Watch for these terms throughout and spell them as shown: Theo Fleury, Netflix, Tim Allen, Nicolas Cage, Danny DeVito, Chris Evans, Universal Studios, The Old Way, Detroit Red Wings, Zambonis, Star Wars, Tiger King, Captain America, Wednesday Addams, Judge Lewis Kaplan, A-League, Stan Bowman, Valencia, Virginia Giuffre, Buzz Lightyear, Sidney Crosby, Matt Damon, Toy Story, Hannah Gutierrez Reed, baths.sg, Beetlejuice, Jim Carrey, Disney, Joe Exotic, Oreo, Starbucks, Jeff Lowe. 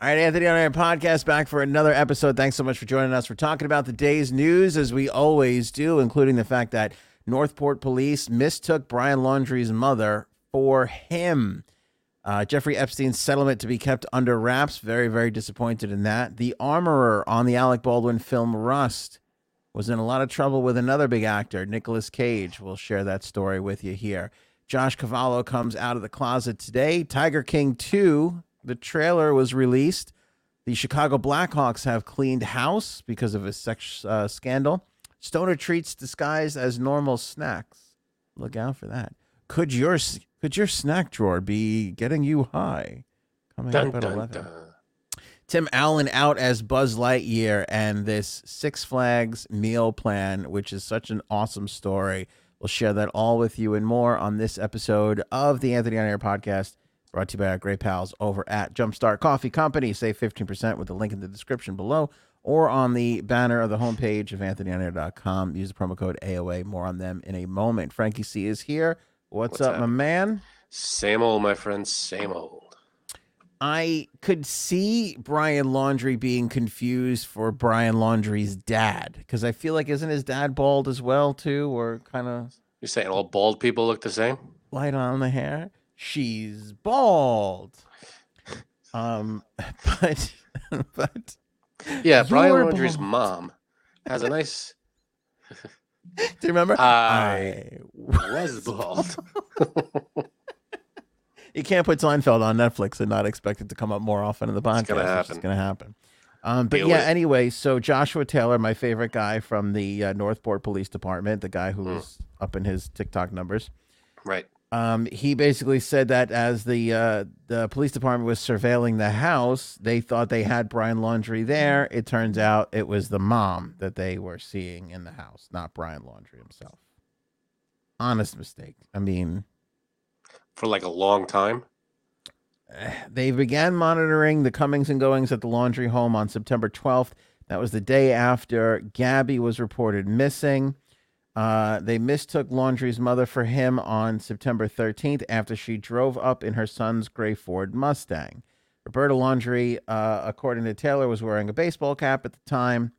All right, Anthony on Air Podcast back for another episode. Thanks so much for joining us. We're talking about the day's news, as we always do, including the fact that Northport police mistook Brian Laundrie's mother for him. Jeffrey Epstein's settlement to be kept under wraps. Very, very disappointed in that. The armorer on the Alec Baldwin film Rust was in a lot of trouble with another big actor, Nicolas Cage. We'll share that story with you here. Josh Cavallo comes out of the closet today. Tiger King 2, the trailer was released. The Chicago Blackhawks have cleaned house because of a sex scandal. Stoner treats disguised as normal snacks. Look out for that. Could your snack drawer be getting you high? Coming up at 11. Tim Allen out as Buzz Lightyear, and this Six Flags meal plan, which is such an awesome story. We'll share that all with you and more on this episode of the Anthony on Air Podcast, brought to you by our great pals over at Jumpstart Coffee Company. Save 15% with the link in the description below or on the banner of the homepage of AnthonyOnAir.com. Use the promo code AOA. More on them in a moment. Frankie C is here. What's up, my man? Same old, my friend. Same old. I could see Brian Laundrie being confused for Brian Laundrie's dad, because I feel like, isn't his dad bald as well too, or kind of? You're saying all bald people look the same? Light on the hair. She's bald. But yeah, Brian Laundrie's mom has a nice. Do you remember? I was bald. You can't put Seinfeld on Netflix and not expect it to come up more often in the podcast. It's going to happen. But yeah, anyway, so Joshua Taylor, my favorite guy from the Northport Police Department, the guy who was up in his TikTok numbers. Right. He basically said that as the police department was surveilling the house, they thought they had Brian Laundrie there. It turns out it was the mom that they were seeing in the house, not Brian Laundrie himself. Honest mistake. I mean... for like a long time? They began monitoring the comings and goings at the Laundrie home on September 12th. That was the day after Gabby was reported missing. They mistook Laundrie's mother for him on September 13th after she drove up in her son's gray Ford Mustang. Roberta Laundrie, according to Taylor, was wearing a baseball cap at the time.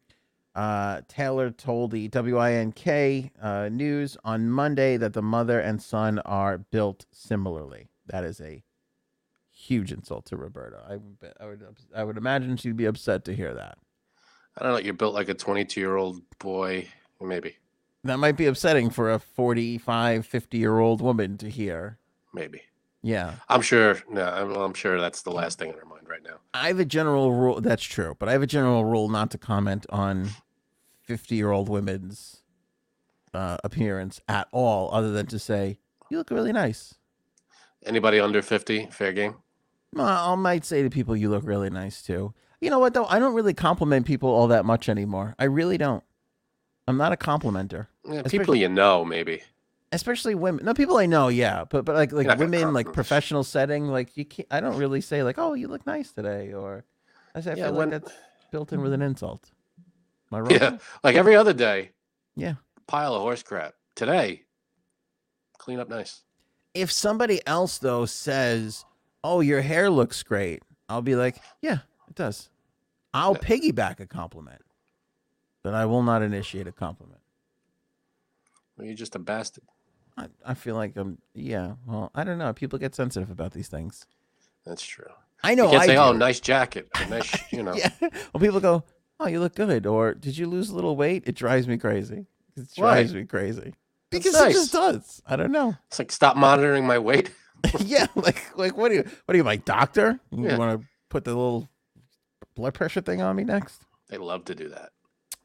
Taylor told the WINK news on Monday that the mother and son are built similarly. That is a huge insult to Roberta. I would imagine she'd be upset to hear that. I don't know. You're built like a 22-year-old boy, maybe. That might be upsetting for a 45, 50-year-old woman to hear. Maybe. Yeah. I'm sure. No, I'm sure that's the last thing in her mind right now. I have a general rule. That's true. But I have a general rule not to comment on 50-year-old women's appearance at all, other than to say, you look really nice. Anybody under 50, fair game? I might say to people, you look really nice, too. You know what, though? I don't really compliment people all that much anymore. I really don't. I'm not a complimenter. Yeah, people you know, maybe. Especially women. No, people I know, yeah. But like women, like professional setting, like you can't. I don't really say like, oh, you look nice today, or I feel like that's built in with an insult. Am I wrong? Yeah, like every other day. Yeah. Pile of horse crap. Today, clean up nice. If somebody else though says, "Oh, your hair looks great," I'll be like, "Yeah, it does." I'll piggyback a compliment. But I will not initiate a compliment. Well, you're just a bastard. I feel like I'm, yeah. Well, I don't know. People get sensitive about these things. That's true. I know. You can't say, oh, nice jacket. Or, nice, you know. Yeah. Well, people go, oh, you look good. Or did you lose a little weight? It drives me crazy. It drives me crazy. Because it just does. I don't know. It's like, stop monitoring my weight. Yeah. Like, what are you, my doctor? You want to put the little blood pressure thing on me next? They love to do that.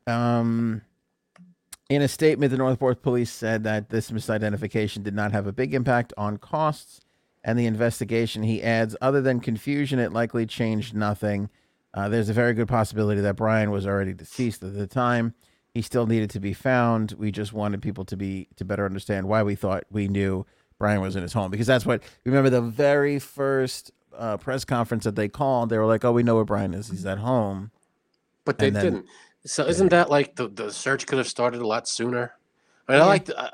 In a statement, the Northport police said that this misidentification did not have a big impact on costs and the investigation. He adds, other than confusion, it likely changed nothing. There's a very good possibility that Brian was already deceased at the time. He still needed to be found. We just wanted people to better understand why we thought we knew Brian was in his home, because that's what, remember the very first press conference that they called, they were like, oh, we know where Brian is. He's at home. But they didn't. So isn't that like the search could have started a lot sooner? I mean,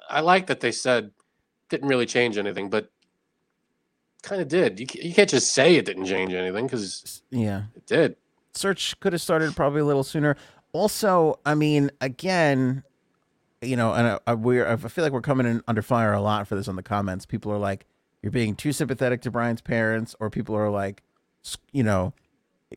I like that they said didn't really change anything, but kind of did. You can't just say it didn't change anything, because yeah, it did. Search could have started probably a little sooner. Also, I mean, again, you know, and I feel like we're coming in under fire a lot for this on the comments. People are like, you're being too sympathetic to Brian's parents, or people are like, you know,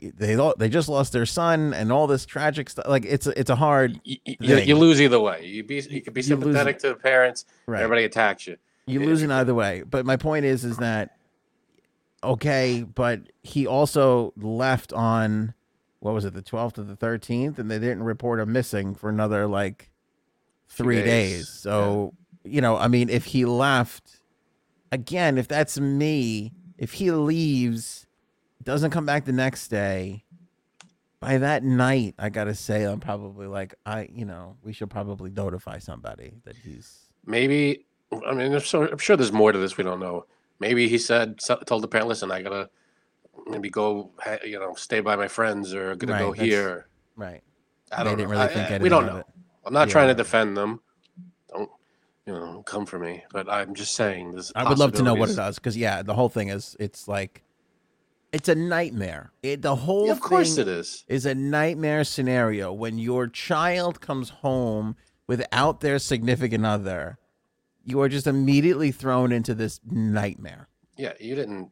they just lost their son and all this tragic stuff. Like, it's a hard thing. You lose either way. You could be sympathetic to the parents. Right. Everybody attacks you. You're losing either way. But my point is that, okay, but he also left on, what was it, the 12th to the 13th, and they didn't report him missing for another, like, 3 days. So, yeah. You know, I mean, if he left, again, if that's me, if he leaves, doesn't come back the next day, by that night, I got to say, I'm probably like, you know, we should probably notify somebody that he's... Maybe... I mean, I'm sure there's more to this we don't know. Maybe he told the parent, listen, I gotta maybe go, you know, stay by my friends, or gonna go here. Right. I don't know. Really we don't know. I'm not trying to defend them. Don't, you know, come for me. But I'm just saying this. I would love to know what it does, because yeah, the whole thing is, it's like, it's a nightmare. The whole thing, of course it is. Is a nightmare scenario when your child comes home without their significant other. You are just immediately thrown into this nightmare. Yeah, you didn't.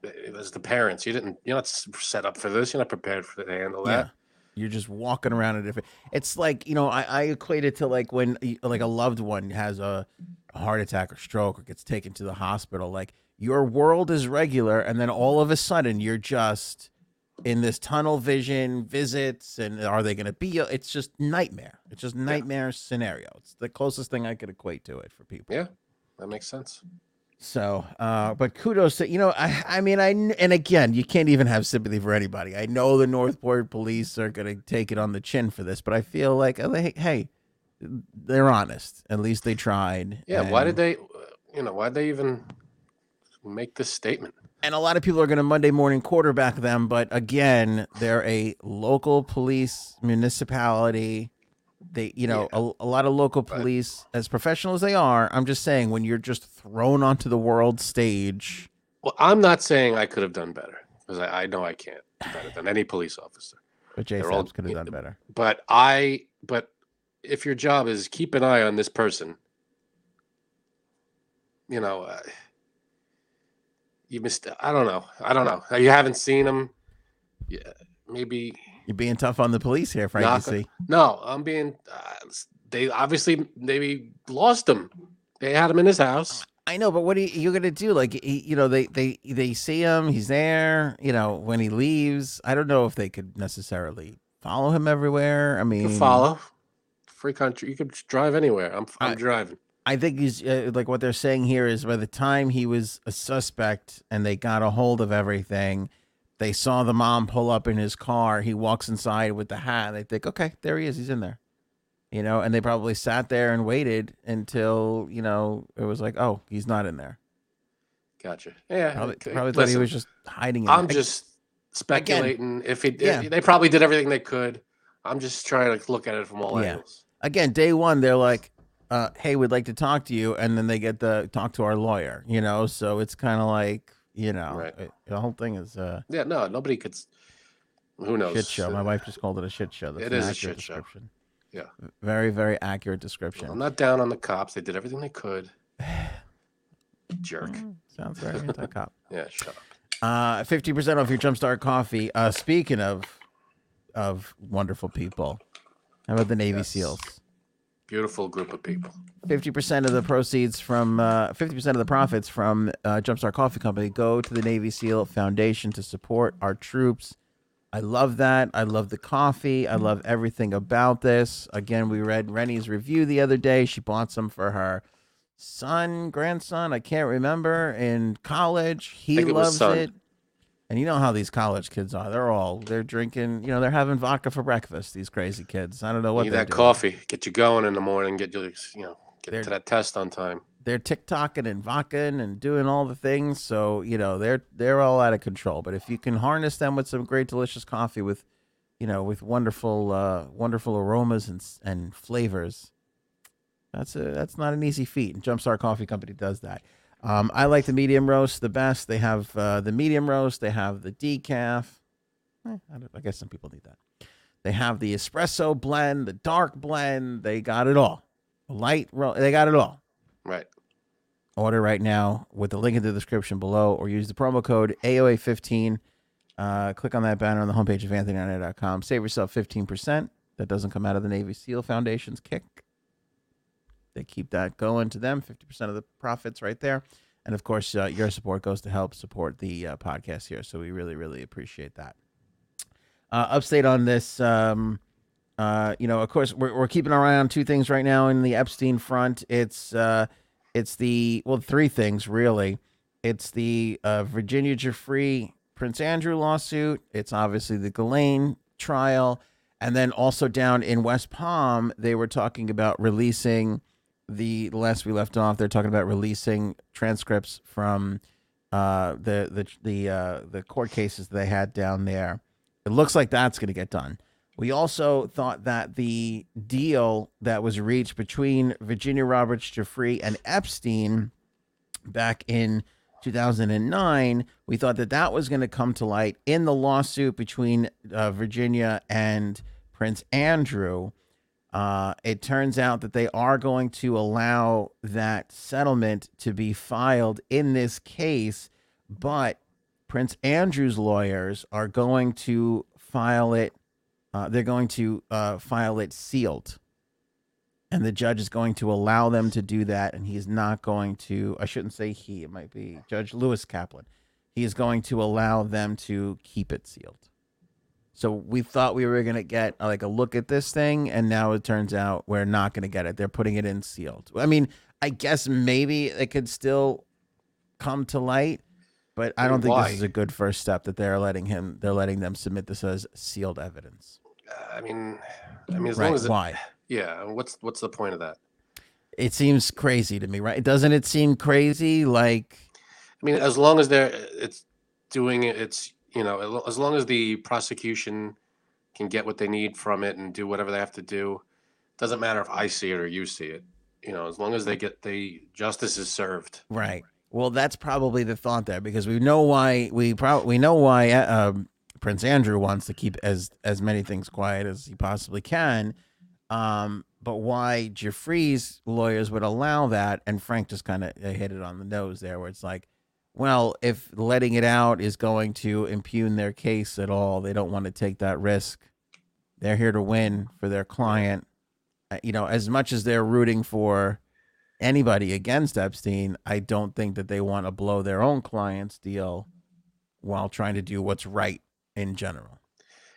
It was the parents. You're not set up for this. You're not prepared to handle that. Yeah. You're just walking around in different. It's like, you know, I equate it to like when like a loved one has a heart attack or stroke or gets taken to the hospital. Like your world is regular, and then all of a sudden you're just in this tunnel vision, visits, and are they going to be? It's just nightmare. It's just nightmare scenario. It's the closest thing I could equate to it for people. Yeah, that makes sense. So, but kudos to, you know, I mean, and again, you can't even have sympathy for anybody. I know the Northport police are going to take it on the chin for this, but I feel like, hey, they're honest. At least they tried. Yeah. And... why'd they even make this statement? And a lot of people are going to Monday morning quarterback them. But again, they're a local police municipality. They, you know, a lot of local police, as professional as they are, I'm just saying, when you're just thrown onto the world stage. Well, I'm not saying I could have done better, because I know I can't do better than any police officer. But Jay Sams could have done better. But if your job is keep an eye on this person, you know, you missed. I don't know. You haven't seen him. Yeah, maybe you're being tough on the police here, frankly. No, I'm being. They obviously maybe lost him. They had him in his house. I know, but what are you gonna do? Like, you know, they see him. He's there. You know, when he leaves, I don't know if they could necessarily follow him everywhere. I mean, you can follow free country. You could drive anywhere. I'm driving. I think he's like what they're saying here is by the time he was a suspect and they got a hold of everything, they saw the mom pull up in his car. He walks inside with the hat. And they think, okay, there he is. He's in there, you know, and they probably sat there and waited until, you know, it was like, oh, he's not in there. Gotcha. Yeah. Probably thought he was just hiding. I'm just speculating if he did. Yeah. They probably did everything they could. I'm just trying to look at it from all angles. Again, day one, they're like, hey, we'd like to talk to you, and then they get the talk to our lawyer, you know. So it's kind of like, you know, the whole thing is nobody could. Who knows? Shit show. My wife just called it a shit show. That's it is a shit show. Yeah, very, very accurate description. Well, I'm not down on the cops. They did everything they could. Jerk. Sounds very anti-cop. Yeah, shut up. 50% off your Jumpstart coffee. Speaking of wonderful people, how about the Navy SEALs? Beautiful group of people. 50% of the proceeds from 50% of the profits from Jumpstart Coffee Company go to the Navy SEAL Foundation to support our troops. I love that. I love the coffee. I love everything about this. Again, we read Rennie's review the other day. She bought some for her grandson, I can't remember, in college. He loves it. And you know how these college kids are. They're drinking, you know, they're having vodka for breakfast, these crazy kids. I don't know what they're doing. Need that coffee. Get you going in the morning. Get you, you know, get to that test on time. They're TikToking and vodkaing and doing all the things. So, you know, they're all out of control. But if you can harness them with some great, delicious coffee with, you know, with wonderful, wonderful aromas and flavors, that's not an easy feat. And Jumpstart Coffee Company does that. I like the medium roast the best. They have the medium roast. They have the decaf. I guess some people need that. They have the espresso blend, the dark blend. They got it all. Light roast. They got it all. Right. Order right now with the link in the description below, or use the promo code AOA15. Click on that banner on the homepage of AnthonyOnAir.com. Save yourself 15%. That doesn't come out of the Navy SEAL Foundation's kick. They keep that going to them. 50% of the profits right there. And, of course, your support goes to help support the podcast here. So we really, really appreciate that. Upstate on this, of course, we're keeping our eye on two things right now in the Epstein front. It's three things, really. It's the Virginia Giuffre Prince Andrew lawsuit. It's obviously the Ghislaine trial. And then also down in West Palm, they were talking about releasing the last we left off. They're talking about releasing transcripts from the court cases they had down there. It looks like that's going to get done. We also thought that the deal that was reached between Virginia Roberts Giuffre and Epstein back in 2009, we thought that that was going to come to light in the lawsuit between Virginia and Prince Andrew. It turns out that they are going to allow that settlement to be filed in this case, but Prince Andrew's lawyers are going to file it. They're going to file it sealed, and the judge is going to allow them to do that. And he's not going to, I shouldn't say he, it might be Judge Lewis Kaplan. He is going to allow them to keep it sealed. So we thought we were going to get like a look at this thing. And now it turns out we're not going to get it. They're putting it in sealed. I mean, I guess maybe it could still come to light, but I don't think this is a good first step that they're letting them submit this as sealed evidence. I mean, as long as it, why? Yeah, what's the point of that? It seems crazy to me, right? Doesn't it seem crazy? Like, I mean, as long as it's doing it, it's, you know, as long as the prosecution can get what they need from it and do whatever they have to do, doesn't matter if I see it or you see it. You know, as long as they get the justice is served, right? Well, that's probably the thought there, because we know why Prince Andrew wants to keep as many things quiet as he possibly can, but why Giuffre's lawyers would allow that, and Frank just kind of hit it on the nose there, where it's like, well, if letting it out is going to impugn their case at all, they don't want to take that risk. They're here to win for their client, you know, as much as they're rooting for anybody against Epstein. I don't think that they want to blow their own client's deal while trying to do what's right in general.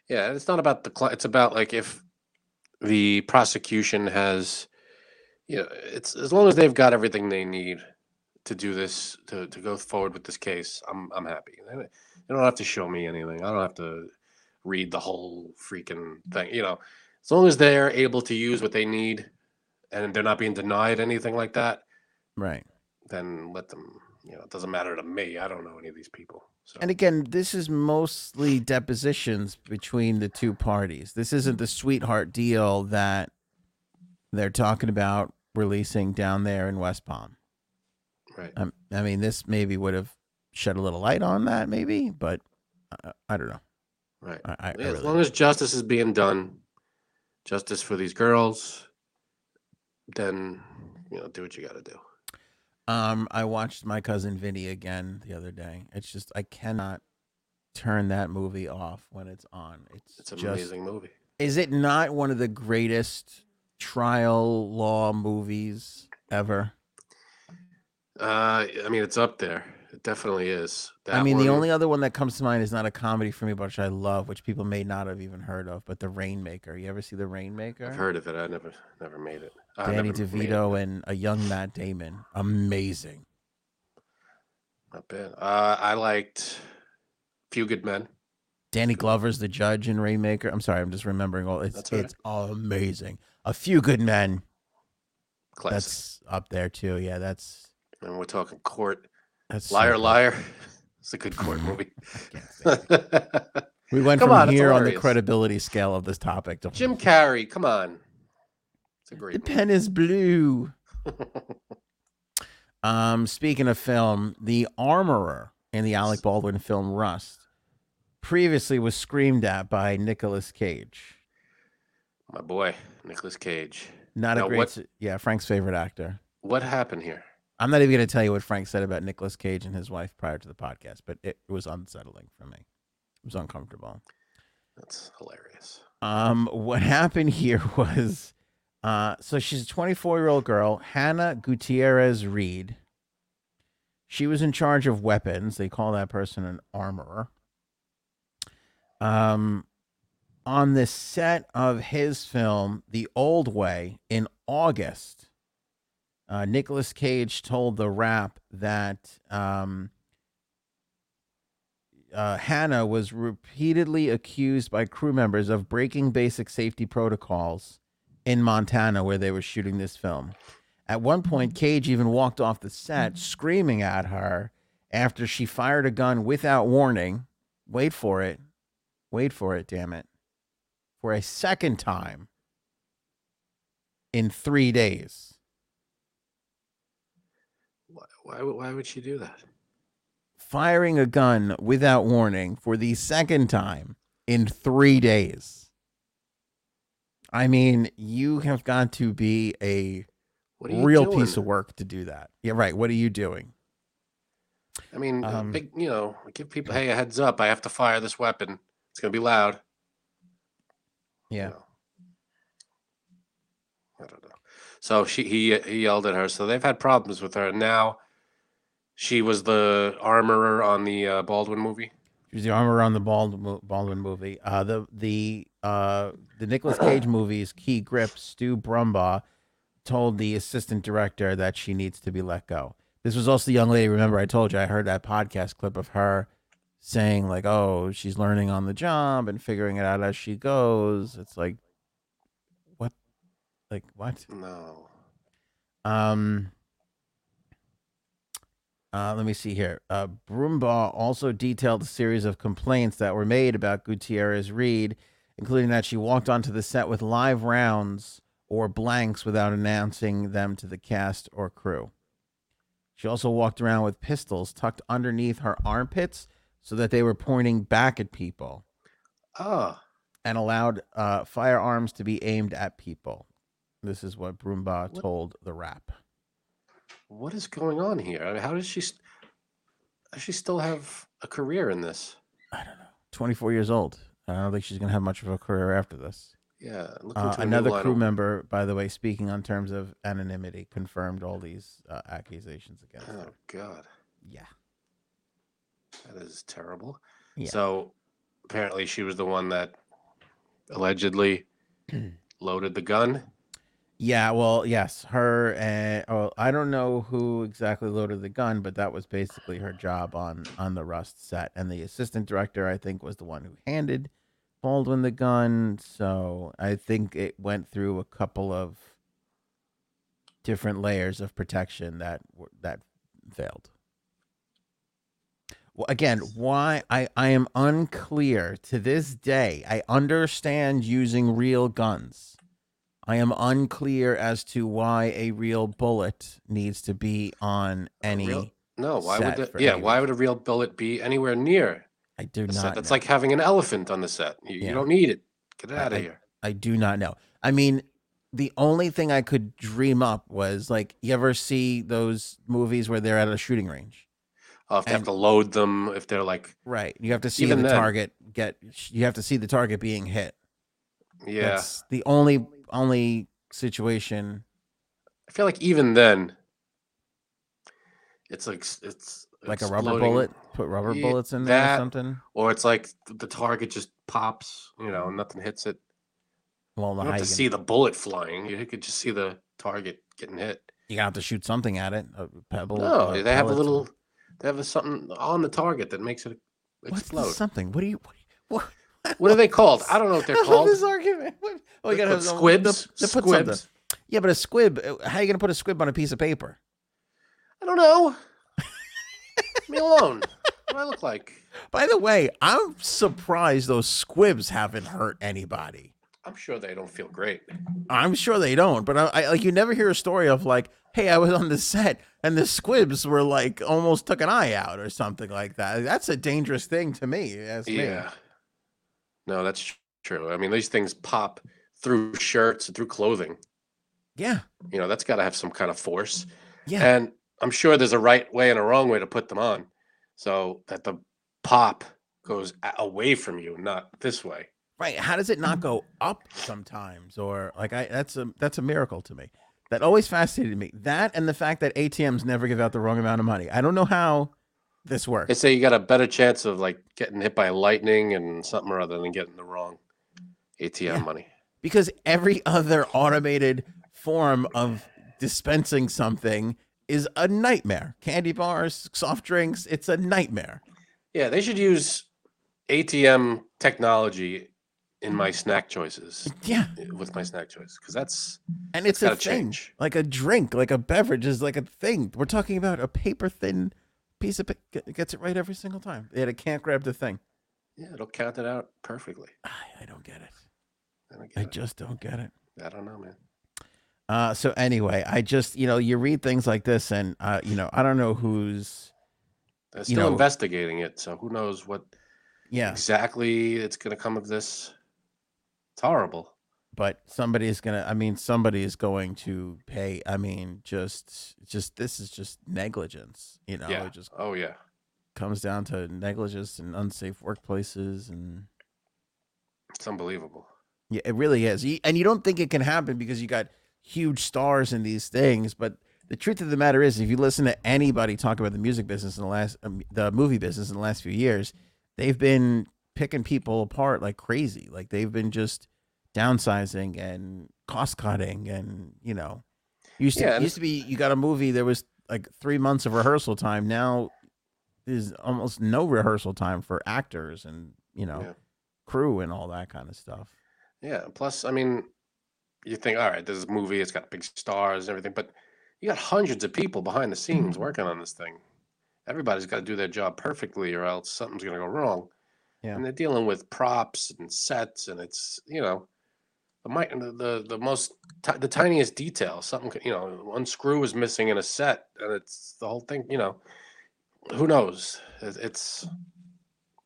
Yeah, it's not about the client. It's about like if the prosecution has, you know, it's as long as they've got everything they need to do this, to go forward with this case, I'm happy. They don't have to show me anything. I don't have to read the whole freaking thing. You know, as long as they're able to use what they need and they're not being denied anything like that, right? Then let them, you know, it doesn't matter to me. I don't know any of these people. So. And again, this is mostly depositions between the two parties. This isn't the sweetheart deal that they're talking about releasing down there in West Palm. Right. I mean, this maybe would have shed a little light on that maybe, but I don't know. Right. I really, as long as justice is being done, justice for these girls, then, you know, do what you got to do. I watched My Cousin Vinny again the other day. It's just, I cannot turn that movie off when it's on. It's an amazing movie. Is it not one of the greatest trial law movies ever? I mean, it's up there. It definitely is. The only other one that comes to mind is not a comedy for me, but which I love, which people may not have even heard of, but The Rainmaker. You ever see The Rainmaker? I've heard of it. I never made it. Danny DeVito and a young Matt Damon. Amazing. Not bad. I liked Few Good Men. Danny Glover's the judge in Rainmaker. I'm sorry, I'm just remembering all. It's all amazing. A Few Good Men. Classic. That's up there too. Yeah, that's. And we're talking court. That's Liar, so Liar. It's a good court movie. We went here on the credibility scale of this topic. To Jim Carrey, come on. It's a great movie. The pen is blue. Speaking of film, the armorer in the Alec Baldwin film Rust previously was screamed at by Nicolas Cage. My boy, Nicolas Cage. Not now a great, Frank's favorite actor. What happened here? I'm not even going to tell you what Frank said about Nicolas Cage and his wife prior to the podcast, but it was unsettling for me. It was uncomfortable. That's hilarious. What happened here was, so she's a 24-year-old girl, Hannah Gutierrez Reed. She was in charge of weapons. They call that person an armorer. On the set of his film, The Old Way, in August, Nicolas Cage told The Wrap that Hannah was repeatedly accused by crew members of breaking basic safety protocols in Montana where they were shooting this film. At one point, Cage even walked off the set screaming at her after she fired a gun without warning. Wait for it, damn it. For a second time in 3 days. Why would she do that? Firing a gun without warning for the second time in 3 days. I mean, you have got to be a real piece of work to do that. Yeah, right. What are you doing? I mean, give people, hey, a heads up. I have to fire this weapon. It's going to be loud. Yeah. No. I don't know. So he yelled at her. So they've had problems with her. And now she was the armorer on the Baldwin movie. She was the armorer on the Baldwin movie. The Nicolas Cage movie's key grip, Stu Brumbaugh, told the assistant director that she needs to be let go. This was also the young lady. Remember, I told you I heard that podcast clip of her saying, like, oh, she's learning on the job and figuring it out as she goes. It's like, what? Like, what? No. Let me see here. Brumbaugh also detailed a series of complaints that were made about Gutierrez Reed, including that she walked onto the set with live rounds or blanks without announcing them to the cast or crew. She also walked around with pistols tucked underneath her armpits so that they were pointing back at people. Oh. And allowed firearms to be aimed at people. This is what Brumbaugh told The Wrap. What is going on here? I mean, how does she still have a career in this? I don't know. 24 years old. I don't think she's going to have much of a career after this. Yeah. Another crew member, by the way, speaking on terms of anonymity, confirmed all these accusations against her. Oh, God. Yeah. That is terrible. Yeah. So apparently she was the one that allegedly loaded the gun. Yeah, well, yes. Her I don't know who exactly loaded the gun, but that was basically her job on the Rust set. And the assistant director, I think, was the one who handed Baldwin the gun, so I think it went through a couple of different layers of protection that failed. Well, again, why I am unclear to this day. I understand using real guns. I am unclear as to why a real bullet needs to be on any. Why would a real bullet be anywhere near? I do not know. That's like having an elephant on the set. You don't need it. Get it out of here. I do not know. I mean, the only thing I could dream up was, like, you ever see those movies where they're at a shooting range? Oh, if they have to load them, if they're like... Right. You have to see the target being hit. Yeah. That's the only situation. I feel like even then, it's like a rubber bullet, put rubber bullets in there or something. Or it's like the target just pops, nothing hits it. Well, you don't have to see the bullet flying. You could just see the target getting hit. You have to shoot something at it, a pebble. No, they have something on the target that makes it explode. What's something? What are they called? I don't know what they're called. This argument. We got to have squibs. Squibs. Yeah, but a squib, how are you going to put a squib on a piece of paper? I don't know. Me alone. What do I look like? By the way, I'm surprised those squibs haven't hurt anybody. I'm sure they don't feel great. I'm sure they don't, but I like you never hear a story of like, hey, I was on the set and the squibs were like almost took an eye out or something like that. That's a dangerous thing to me. Yeah. No, that's true. I mean, these things pop through shirts and through clothing. Yeah. You know, that's got to have some kind of force. Yeah. And I'm sure there's a right way and a wrong way to put them on so that the pop goes away from you, not this way. Right. How does it not go up sometimes? Or like, that's a miracle to me. That always fascinated me. That and the fact that ATMs never give out the wrong amount of money. I don't know how this works. They say you got a better chance of like getting hit by lightning and something or other than getting the wrong ATM money. Because every other automated form of dispensing something is a nightmare. Candy bars, soft drinks, it's a nightmare. Yeah, they should use ATM technology in my snack choices. Yeah. With my snack choice. Because that's... And it's a thing. Change. Like a drink, like a beverage is like a thing. We're talking about a paper-thin piece of... It gets it right every single time. Yet it can't grab the thing. Yeah, it'll count it out perfectly. I don't get it. I just don't get it. I don't know, man. So anyway, I just, you know, you read things like this and, you know, I don't know who's still investigating it. So who knows what exactly it's going to come of this. It's horrible. But somebody is going to pay. I mean, just this is just negligence, you know. Yeah. It just comes down to negligence and unsafe workplaces. And it's unbelievable. Yeah, it really is. And you don't think it can happen because you got huge stars in these things. But the truth of the matter is, if you listen to anybody talk about the music business in the movie business in the last few years, they've been picking people apart like crazy. Like they've been just downsizing and cost cutting. And, you know, used to be, you got a movie, there was like 3 months of rehearsal time. Now there's almost no rehearsal time for actors and, you know, crew and all that kind of stuff. Yeah. Plus, I mean, you think, all right, this is a movie, it's got big stars and everything, but you got hundreds of people behind the scenes working on this thing. Everybody's got to do their job perfectly or else something's going to go wrong. Yeah. And they're dealing with props and sets, and it's, you know, the tiniest detail, something, you know, one screw is missing in a set and it's the whole thing, you know, who knows? It's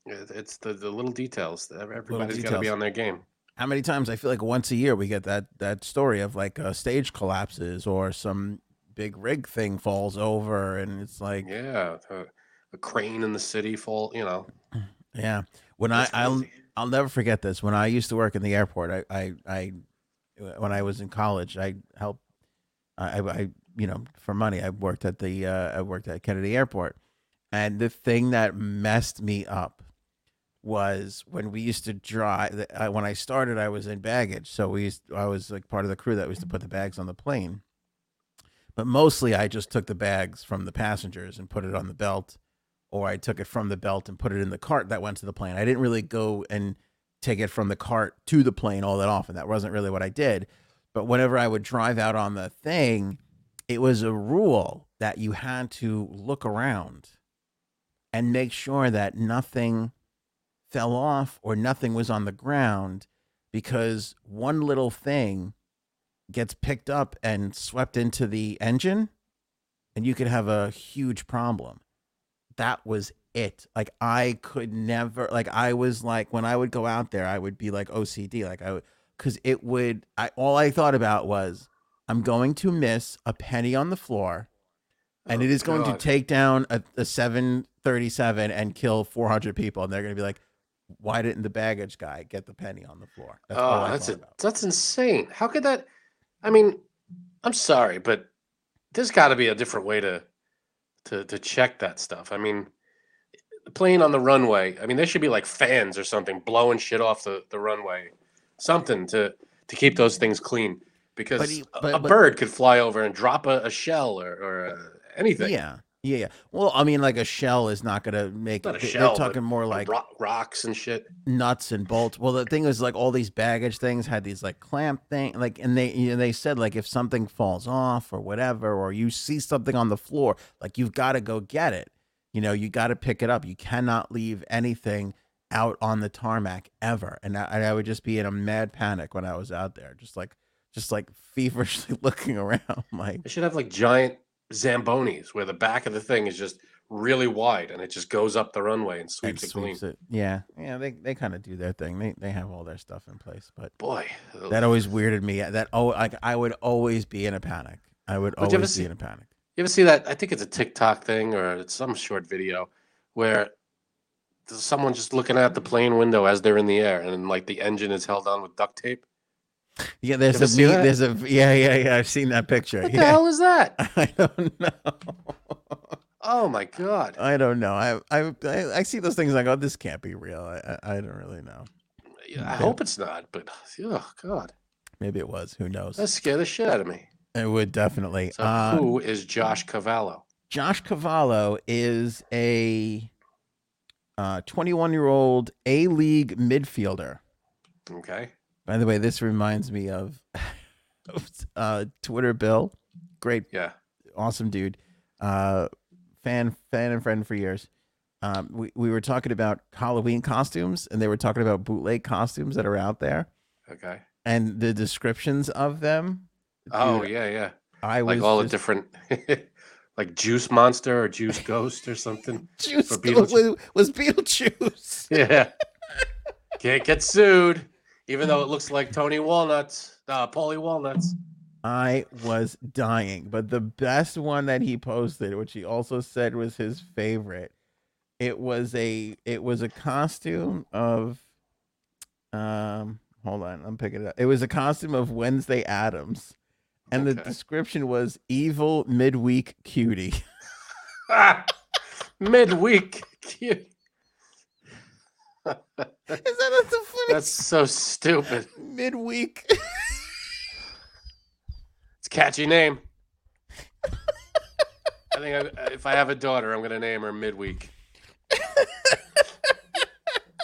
the little details that everybody's got to be on their game. How many times I feel like once a year we get that story of like a stage collapses or some big rig thing falls over, and it's like a crane in the city fall, you know. Yeah, when I'll never forget this. When I used to work in the airport, I when I was in college, I helped I you know, for money. I worked at Kennedy Airport, and the thing that messed me up was when we used to drive. When I started, I was in baggage, so I was like part of the crew that used to put the bags on the plane. But mostly, I just took the bags from the passengers and put it on the belt, or I took it from the belt and put it in the cart that went to the plane. I didn't really go and take it from the cart to the plane all that often. That wasn't really what I did. But whenever I would drive out on the thing, it was a rule that you had to look around and make sure that nothing fell off or nothing was on the ground, because one little thing gets picked up and swept into the engine and you could have a huge problem. That was it. Like I could never, like I was like, when I would go out there, I would be like OCD. Like I would, cause it would, all I thought about was I'm going to miss a penny on the floor and it is going to take down a 737 and kill 400 people. And they're going to be like, why didn't the baggage guy get the penny on the floor? That's insane. How could that? I mean, I'm sorry, but there's got to be a different way to check that stuff. I mean, the plane on the runway. I mean, there should be like fans or something blowing shit off the runway, something to keep those things clean, because a bird could fly over and drop a shell or anything. Yeah. Yeah. Well, I mean, like a shell is not going to make it. They're talking more like rocks and shit, nuts and bolts. Well, the thing is, like all these baggage things had these like clamp thing, like, and they said like if something falls off or whatever, or you see something on the floor, like you've got to go get it. You know, you got to pick it up. You cannot leave anything out on the tarmac ever. And I would just be in a mad panic when I was out there, just like just like feverishly looking around. Like, they should have like giant Zambonis where the back of the thing is just really wide and it just goes up the runway and sweeps it clean. Yeah, they kind of do their thing. They have all their stuff in place, but boy, that always weirded me. I would always be in a panic. You ever see that? I think it's a TikTok thing or it's some short video where there's someone just looking out the plane window as they're in the air and like the engine is held on with duct tape. Yeah, I've seen that picture. What the hell is that? I don't know. Oh my God! I don't know. I see those things like, oh, this can't be real. I don't really know. Yeah, I hope it's not, but oh God, maybe it was. Who knows? That scared the shit out of me. It would definitely. So who is Josh Cavallo? Josh Cavallo is a 21-year-old A-League midfielder. Okay. By the way, this reminds me of Twitter Bill. Great, yeah, awesome dude. Fan and friend for years. We were talking about Halloween costumes, and they were talking about bootleg costumes that are out there. Okay. And the descriptions of them. Oh, dude, yeah. I was like all the different, like Juice Monster or Juice Ghost or something. Juice was Beetlejuice. Yeah. Can't get sued, even though it looks like Paulie Walnuts. I was dying, but the best one that he posted, which he also said was his favorite, it was a costume of hold on, I'm picking it up. It was a costume of Wednesday Addams, and the description was evil midweek cutie. Midweek cutie. That's so funny. That's so stupid. Midweek. Catchy name. I think if I have a daughter, I'm gonna name her Midweek.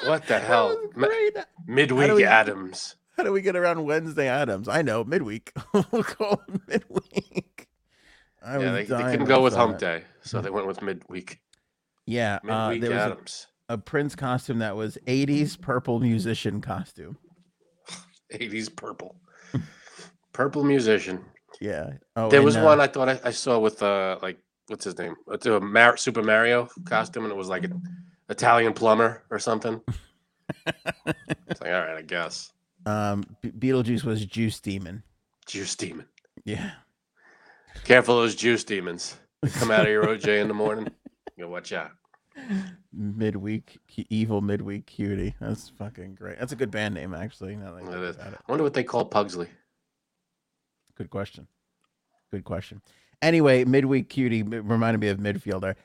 What the hell? Midweek Adams. How do we get around Wednesday Adams? I know, Midweek. We'll call it Midweek. They couldn't go with Hump Day, so they went with Midweek. Yeah, Midweek Adams. A Prince costume that was 80s purple musician costume. 80s purple. Purple musician. Yeah. Oh, there was one I thought I saw with like what's his name? It's a Super Mario costume, and it was like an Italian plumber or something. It's like, all right, I guess. Beetlejuice was Juice Demon. Juice Demon. Yeah. Careful those Juice Demons. They come out of your OJ in the morning. You watch out. Midweek evil midweek cutie. That's fucking great. That's a good band name, actually. Now that I think about it. I wonder what they call Pugsley. Good question. Anyway, midweek cutie reminded me of midfielder.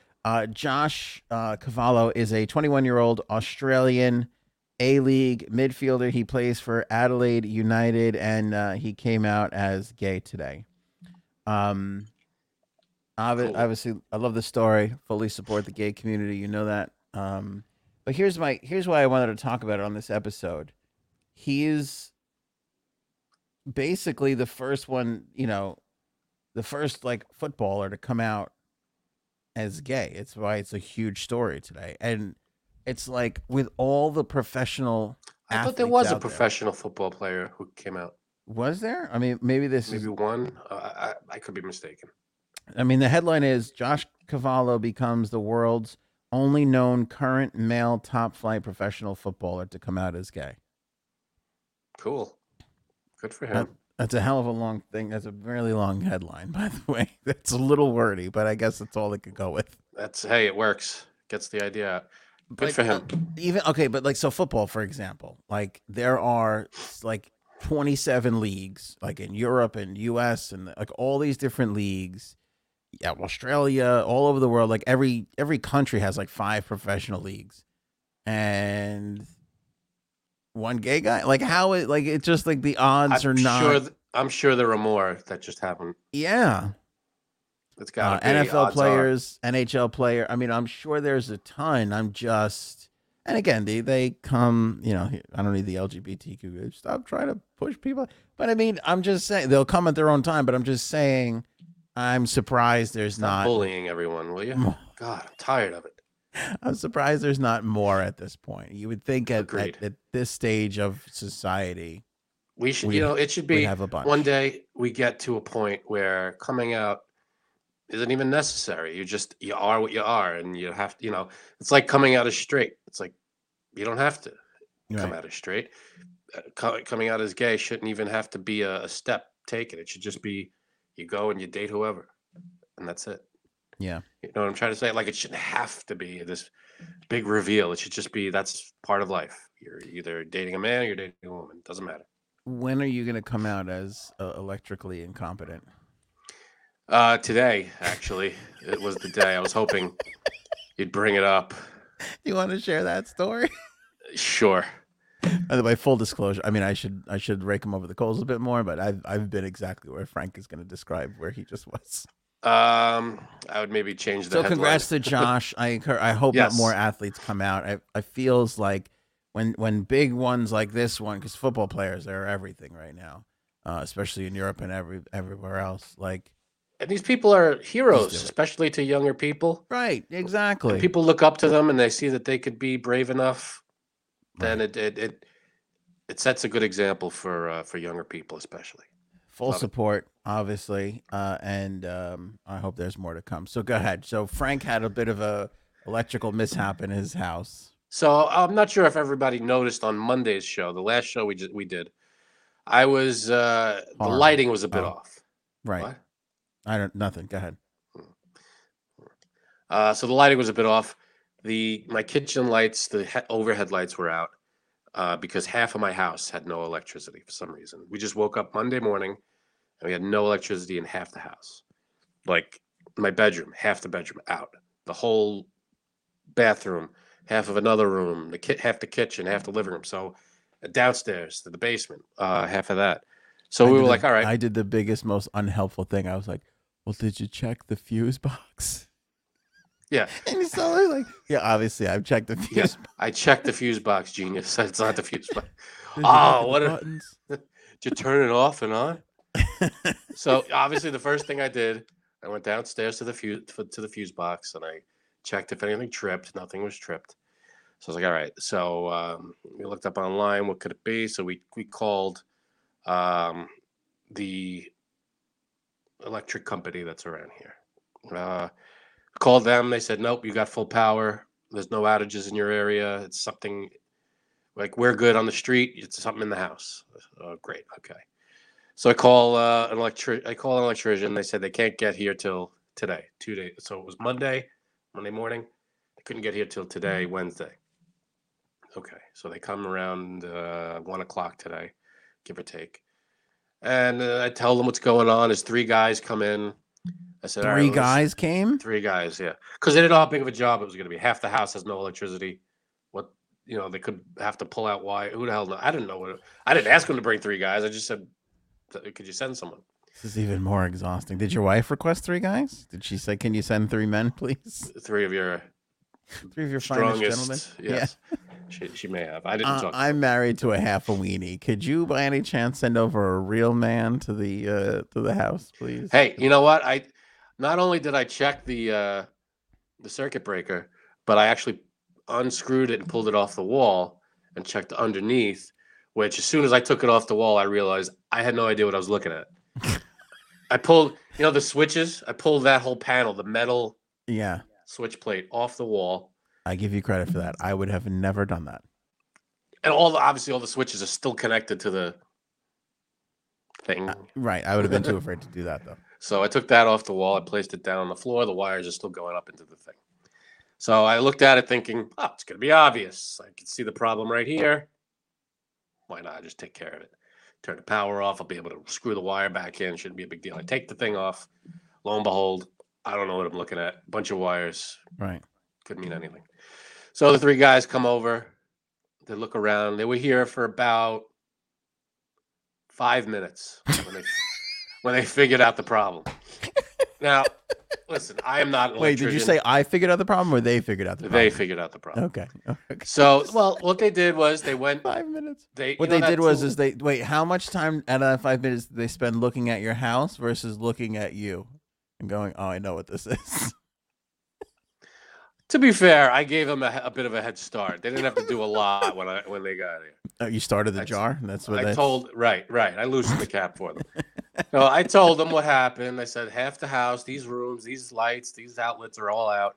Josh Cavallo is a 21-year-old Australian A-League midfielder. He plays for Adelaide United, and he came out as gay today. Obviously, I love the story. Fully support the gay community. You know that. But here's why I wanted to talk about it on this episode. He is basically the first one, the first like footballer to come out as gay. It's why it's a huge story today. And it's like with all the professional athletes, I thought there was a professional football player who came out. Was there? I mean, maybe one. I could be mistaken. I mean, the headline is Josh Cavallo becomes the world's only known current male top flight professional footballer to come out as gay. Cool. Good for him. That's a hell of a long thing. That's a really long headline, by the way. That's a little wordy, but I guess that's all they could go with. Hey, it works. Gets the idea out. Good for him. So football, for example, like there are like 27 leagues, like in Europe and US and like all these different leagues. Yeah, Australia, all over the world. Like every country has like 5 professional leagues. And one gay guy, like how it, like it's just like the odds are not. I'm sure there are more that just haven't. Yeah, it's got NFL players, NHL player. I mean, I'm sure there's a ton. And again, they come. I don't need the LGBTQ. Stop trying to push people. But I mean, I'm just saying they'll come at their own time. But I'm just saying, I'm surprised there's not bullying everyone. Will you? God, I'm tired of it. I'm surprised there's not more at this point. You would think at this stage of society, We should, you know, it should be one day we get to a point where coming out isn't even necessary. You just, you are what you are, and you have to, you know, it's like coming out as straight. It's like, you don't have to come out as straight. Coming out as gay shouldn't even have to be a step taken. It should just be, you go and you date whoever, and that's it. Yeah. You know what I'm trying to say? Like, it shouldn't have to be this big reveal. It should just be, that's part of life. You're either dating a man or you're dating a woman. It doesn't matter. When are you going to come out as electrically incompetent? Today, actually. It was the day. I was hoping you'd bring it up. You want to share that story? Sure. By the way, full disclosure, I mean, I should rake him over the coals a bit more, but I've been exactly where Frank is going to describe where he just was. I would maybe change the headline. Congrats to Josh. I hope that more athletes come out. It feels like when big ones like this one, because football players are everything right now, especially in Europe and everywhere else. Like, and these people are heroes, especially to younger people. Right, exactly. And people look up to them, and they see that they could be brave enough. Then it sets a good example for younger people, especially. Full support, obviously, and I hope there's more to come. So go ahead. So Frank had a bit of a electrical mishap in his house. So I'm not sure if everybody noticed on Monday's show, the last show we did. I was the lighting was a bit off. Right. What? Nothing. Go ahead. So the lighting was a bit off. My kitchen lights, the overhead lights were out because half of my house had no electricity for some reason. We just woke up Monday morning and we had no electricity in half the house. Like my bedroom, half the bedroom out. The whole bathroom, half of another room, half the kitchen, half the living room. So downstairs to the basement, half of that. So we were like, all right. I did the biggest, most unhelpful thing. I was like, well, did you check the fuse box? Yeah. And so I was like, yeah, obviously I've checked the fuse box. I checked the fuse box, genius. It's not the fuse box. Did you turn it off and on? So obviously the first thing I did, I went downstairs to the fuse box and I checked if anything tripped. Nothing was tripped. So I was like, all right. So we looked up online, what could it be? So we called the electric company that's around here. Called them. They said, nope, you got full power. There's no outages in your area. It's something like we're good on the street. It's something in the house. Oh, great. Okay. So I call an electrician. They said they can't get here till today, 2 days. So it was Monday morning. They couldn't get here till today, Wednesday. Okay. So they come around 1 o'clock today, give or take. And I tell them what's going on is three guys come in. I said, Three guys, yeah. Because they didn't know how big of a job it was going to be. Half the house has no electricity. What, you know, they could have to pull out why. Who the hell knows? I didn't know I didn't ask them to bring three guys. I just said, could you send someone? This is even more exhausting. Did your wife request three guys? Did she say, can you send three men, please? Three of your finest gentlemen? Yes. Yeah. She may have. I didn't talk to I'm married to a half a weenie. Could you, by any chance, send over a real man to the house, please? Hey, you know what? I not only did I check the circuit breaker, but I actually unscrewed it and pulled it off the wall and checked underneath. Which, as soon as I took it off the wall, I realized I had no idea what I was looking at. I pulled, you know, the switches. I pulled that whole panel, the metal switch plate off the wall. I give you credit for that. I would have never done that. And all the switches are still connected to the thing. Right. I would have been too afraid to do that, though. So I took that off the wall. I placed it down on the floor. The wires are still going up into the thing. So I looked at it thinking, oh, it's going to be obvious. I can see the problem right here. Why not? Just take care of it. Turn the power off. I'll be able to screw the wire back in. Shouldn't be a big deal. I take the thing off. Lo and behold, I don't know what I'm looking at. A bunch of wires. Right. Could mean anything. So the three guys come over, they look around. They were here for about 5 minutes when they figured out the problem. Now, listen, I am not an electrician. Wait, did you say I figured out the problem or they figured out the problem? They figured out the problem. Okay. So, what they did was they went 5 minutes. How much time out of that 5 minutes did they spend looking at your house versus looking at you and going, oh, I know what this is. To be fair, I gave them a bit of a head start. They didn't have to do a lot when they got here. Oh, you started the jar? That's what I told. Right. I loosened the cap for them. So I told them what happened. I said, half the house, these rooms, these lights, these outlets are all out.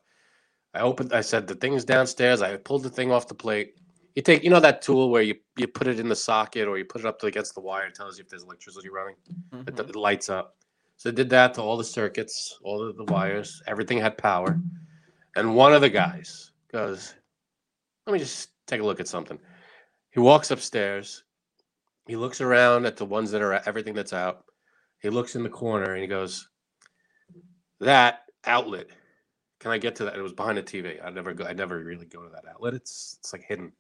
I said, the thing's downstairs. I pulled the thing off the plate. You take, that tool where you put it in the socket or you put it up against the wire. It tells you if there's electricity running. Mm-hmm. It lights up. So I did that to all the circuits, all of the wires. Everything had power. And one of the guys goes, let me just take a look at something. He walks upstairs. He looks around at the ones that are everything that's out. He looks in the corner and he goes, that outlet. Can I get to that? It was behind the TV. I never really go to that outlet. It's like hidden.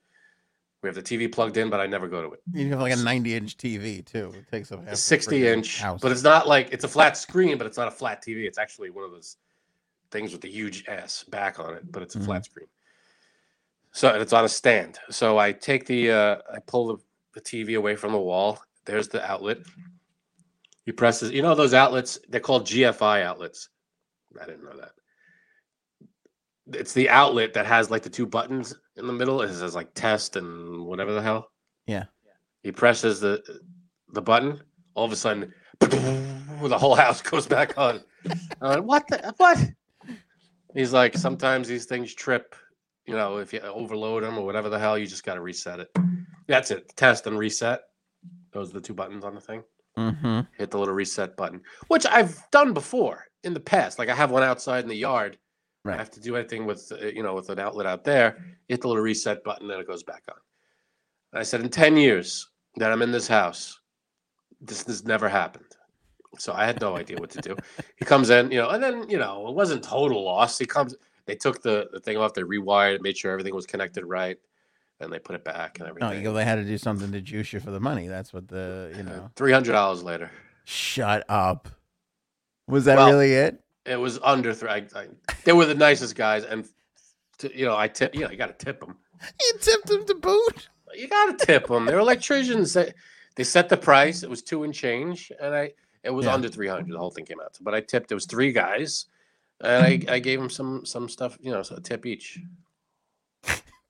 We have the TV plugged in, but I never go to it. You have like a 90-inch TV too. It takes up a 60-inch, but it's not like it's a flat screen, but it's not a flat TV. It's actually one of those things with the huge ass back on it, but it's a flat screen. So it's on a stand. So I take I pull the TV away from the wall. There's the outlet. He presses. Those outlets. They're called GFI outlets. I didn't know that. It's the outlet that has like the two buttons in the middle. It says like test and whatever the hell. Yeah. He presses the button. All of a sudden, the whole house goes back on. What? He's like, sometimes these things trip. If you overload them or whatever the hell, you just got to reset it. That's it. Test and reset. Those are the two buttons on the thing. Mm-hmm. Hit the little reset button, which I've done before in the past. Like I have one outside in the yard. Right. I have to do anything with with an outlet out there. Hit the little reset button, and it goes back on. And I said, in 10 years that I'm in this house, this never happened. So I had no idea what to do. He comes in, and then it wasn't total loss. He comes, they took the thing off, they rewired it, made sure everything was connected right, and they put it back and everything. No, they had to do something to juice you for the money. That's what $300 later. Shut up. Was that really it? It was under three. They were the nicest guys, and I tip. You got to tip them. You tipped them to boot. You got to tip them. They're electricians. They set the price. It was two and change, and it was under 300. The whole thing came out, but I tipped. It was three guys, and I gave them some stuff. So a tip each.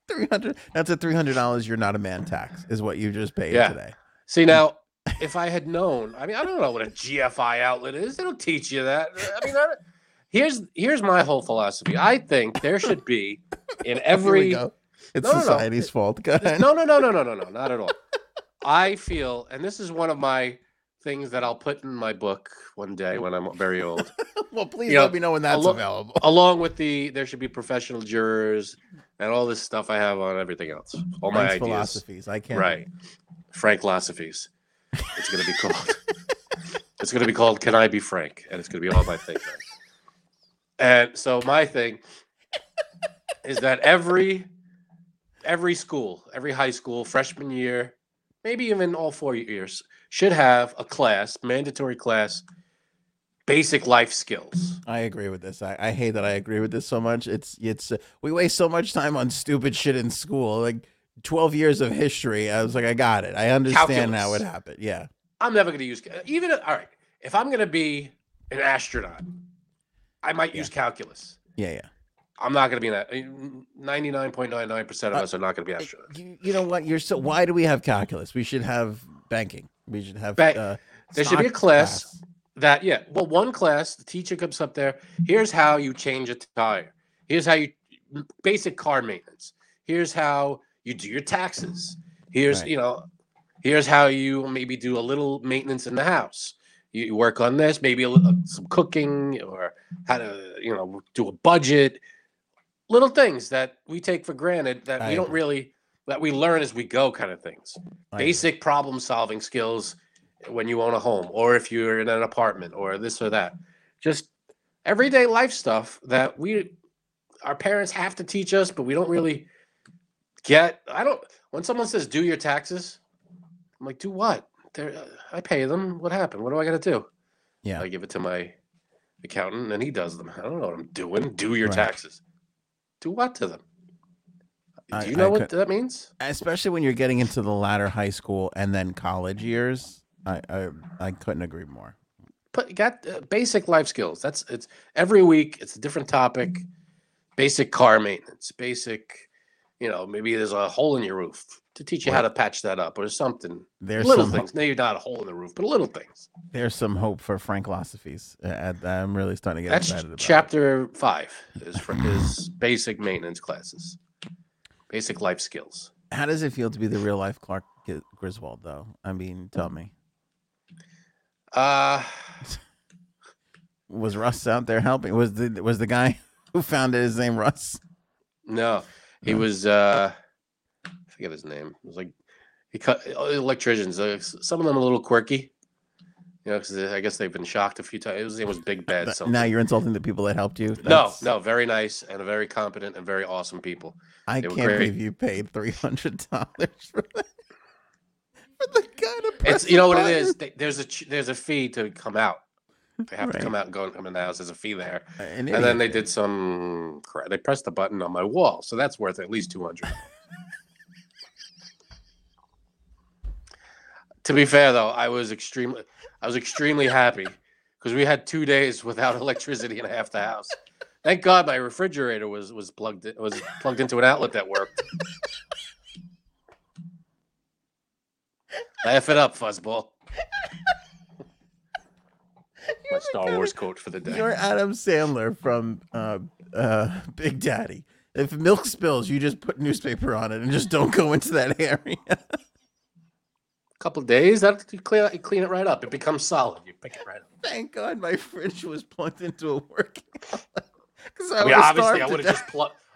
300. That's a $300. You're not a man tax is what you just paid today. See now. If I had known, I don't know what a GFI outlet is. They don't teach you that. Here's my whole philosophy. I think there should be in every. It's society's fault. Go ahead. No, not at all. I feel, and this is one of my things that I'll put in my book one day when I'm very old. Well, please let me know when that's available. Along with there should be professional jurors and all this stuff I have on everything else. All Frank's my ideas. Philosophies. I can't. Right. Frank philosophies. It's going to be called. It's going to be called Can I Be Frank? And it's going to be all my thing. And so my thing is that every school, every high school, freshman year, maybe even all 4 years, should have a class, mandatory class, basic life skills. I agree with this. I hate that I agree with this so much. It's we waste so much time on stupid shit in school. Like 12 years of history. I was like, I got it. I understand calculus. How it happened. Yeah. I'm never going to use all right. If I'm going to be an astronaut, I might use calculus. Yeah. I'm not going to be that. 99.99% of us are not going to be astronauts. You know what? Why do we have calculus? We should have banking. We should have, there should be a class that, one class, the teacher comes up there. Here's how you change a tire. Here's how you basic car maintenance. Here's how you do your taxes. Here's, here's how you maybe do a little maintenance in the house. You work on this, maybe some cooking or how to, do a budget. Little things that we take for granted that we don't really, that we learn as we go kind of things. Basic problem solving skills when you own a home or if you're in an apartment or this or that. Just everyday life stuff that our parents have to teach us, but we don't really... when someone says do your taxes, I'm like, do what? I pay them. What happened? What do I got to do? Yeah. I give it to my accountant and he does them. I don't know what I'm doing. Do your taxes. Do what to them? Do you know what that means? Especially when you're getting into the latter high school and then college years. I couldn't agree more. But you got basic life skills. That's every week. It's a different topic. basic car maintenance, basic, you know, maybe there's a hole in your roof to teach you how to patch that up or something. There's little things. Maybe not a hole in the roof, but little things. There's some hope for Franklosophies. I'm really starting to get excited about chapter it. 5 is basic maintenance classes, basic life skills. How does it feel to be the real life Clark Griswold, though? I mean, tell me. Was Russ out there helping? Was the guy who founded his name Russ? No, he was. I forget his name. It was like he cut electricians. Some of them a little quirky, you know, because I guess they've been shocked a few times. His name was Big Bad. Something. Now you're insulting the people that helped you. That's... No, very nice and very competent and very awesome people. I can't believe you paid $300 for that. For the kind of person, you know what it is. There's a fee to come out. They have to come out and go and come in the house. There's a fee there, and then they did some. They pressed the button on my wall, so that's worth at least $200. To be fair, though, I was extremely happy because we had 2 days without electricity in half the house. Thank God my refrigerator was plugged into an outlet that worked. Laugh it up, fuzzball. My Star Wars coach for the day. You're Adam Sandler from Big Daddy. If milk spills, you just put newspaper on it and just don't go into that area. Couple of days, that you clean it right up. It becomes solid. You pick it right up. Thank God my fridge was plugged into a working outlet. I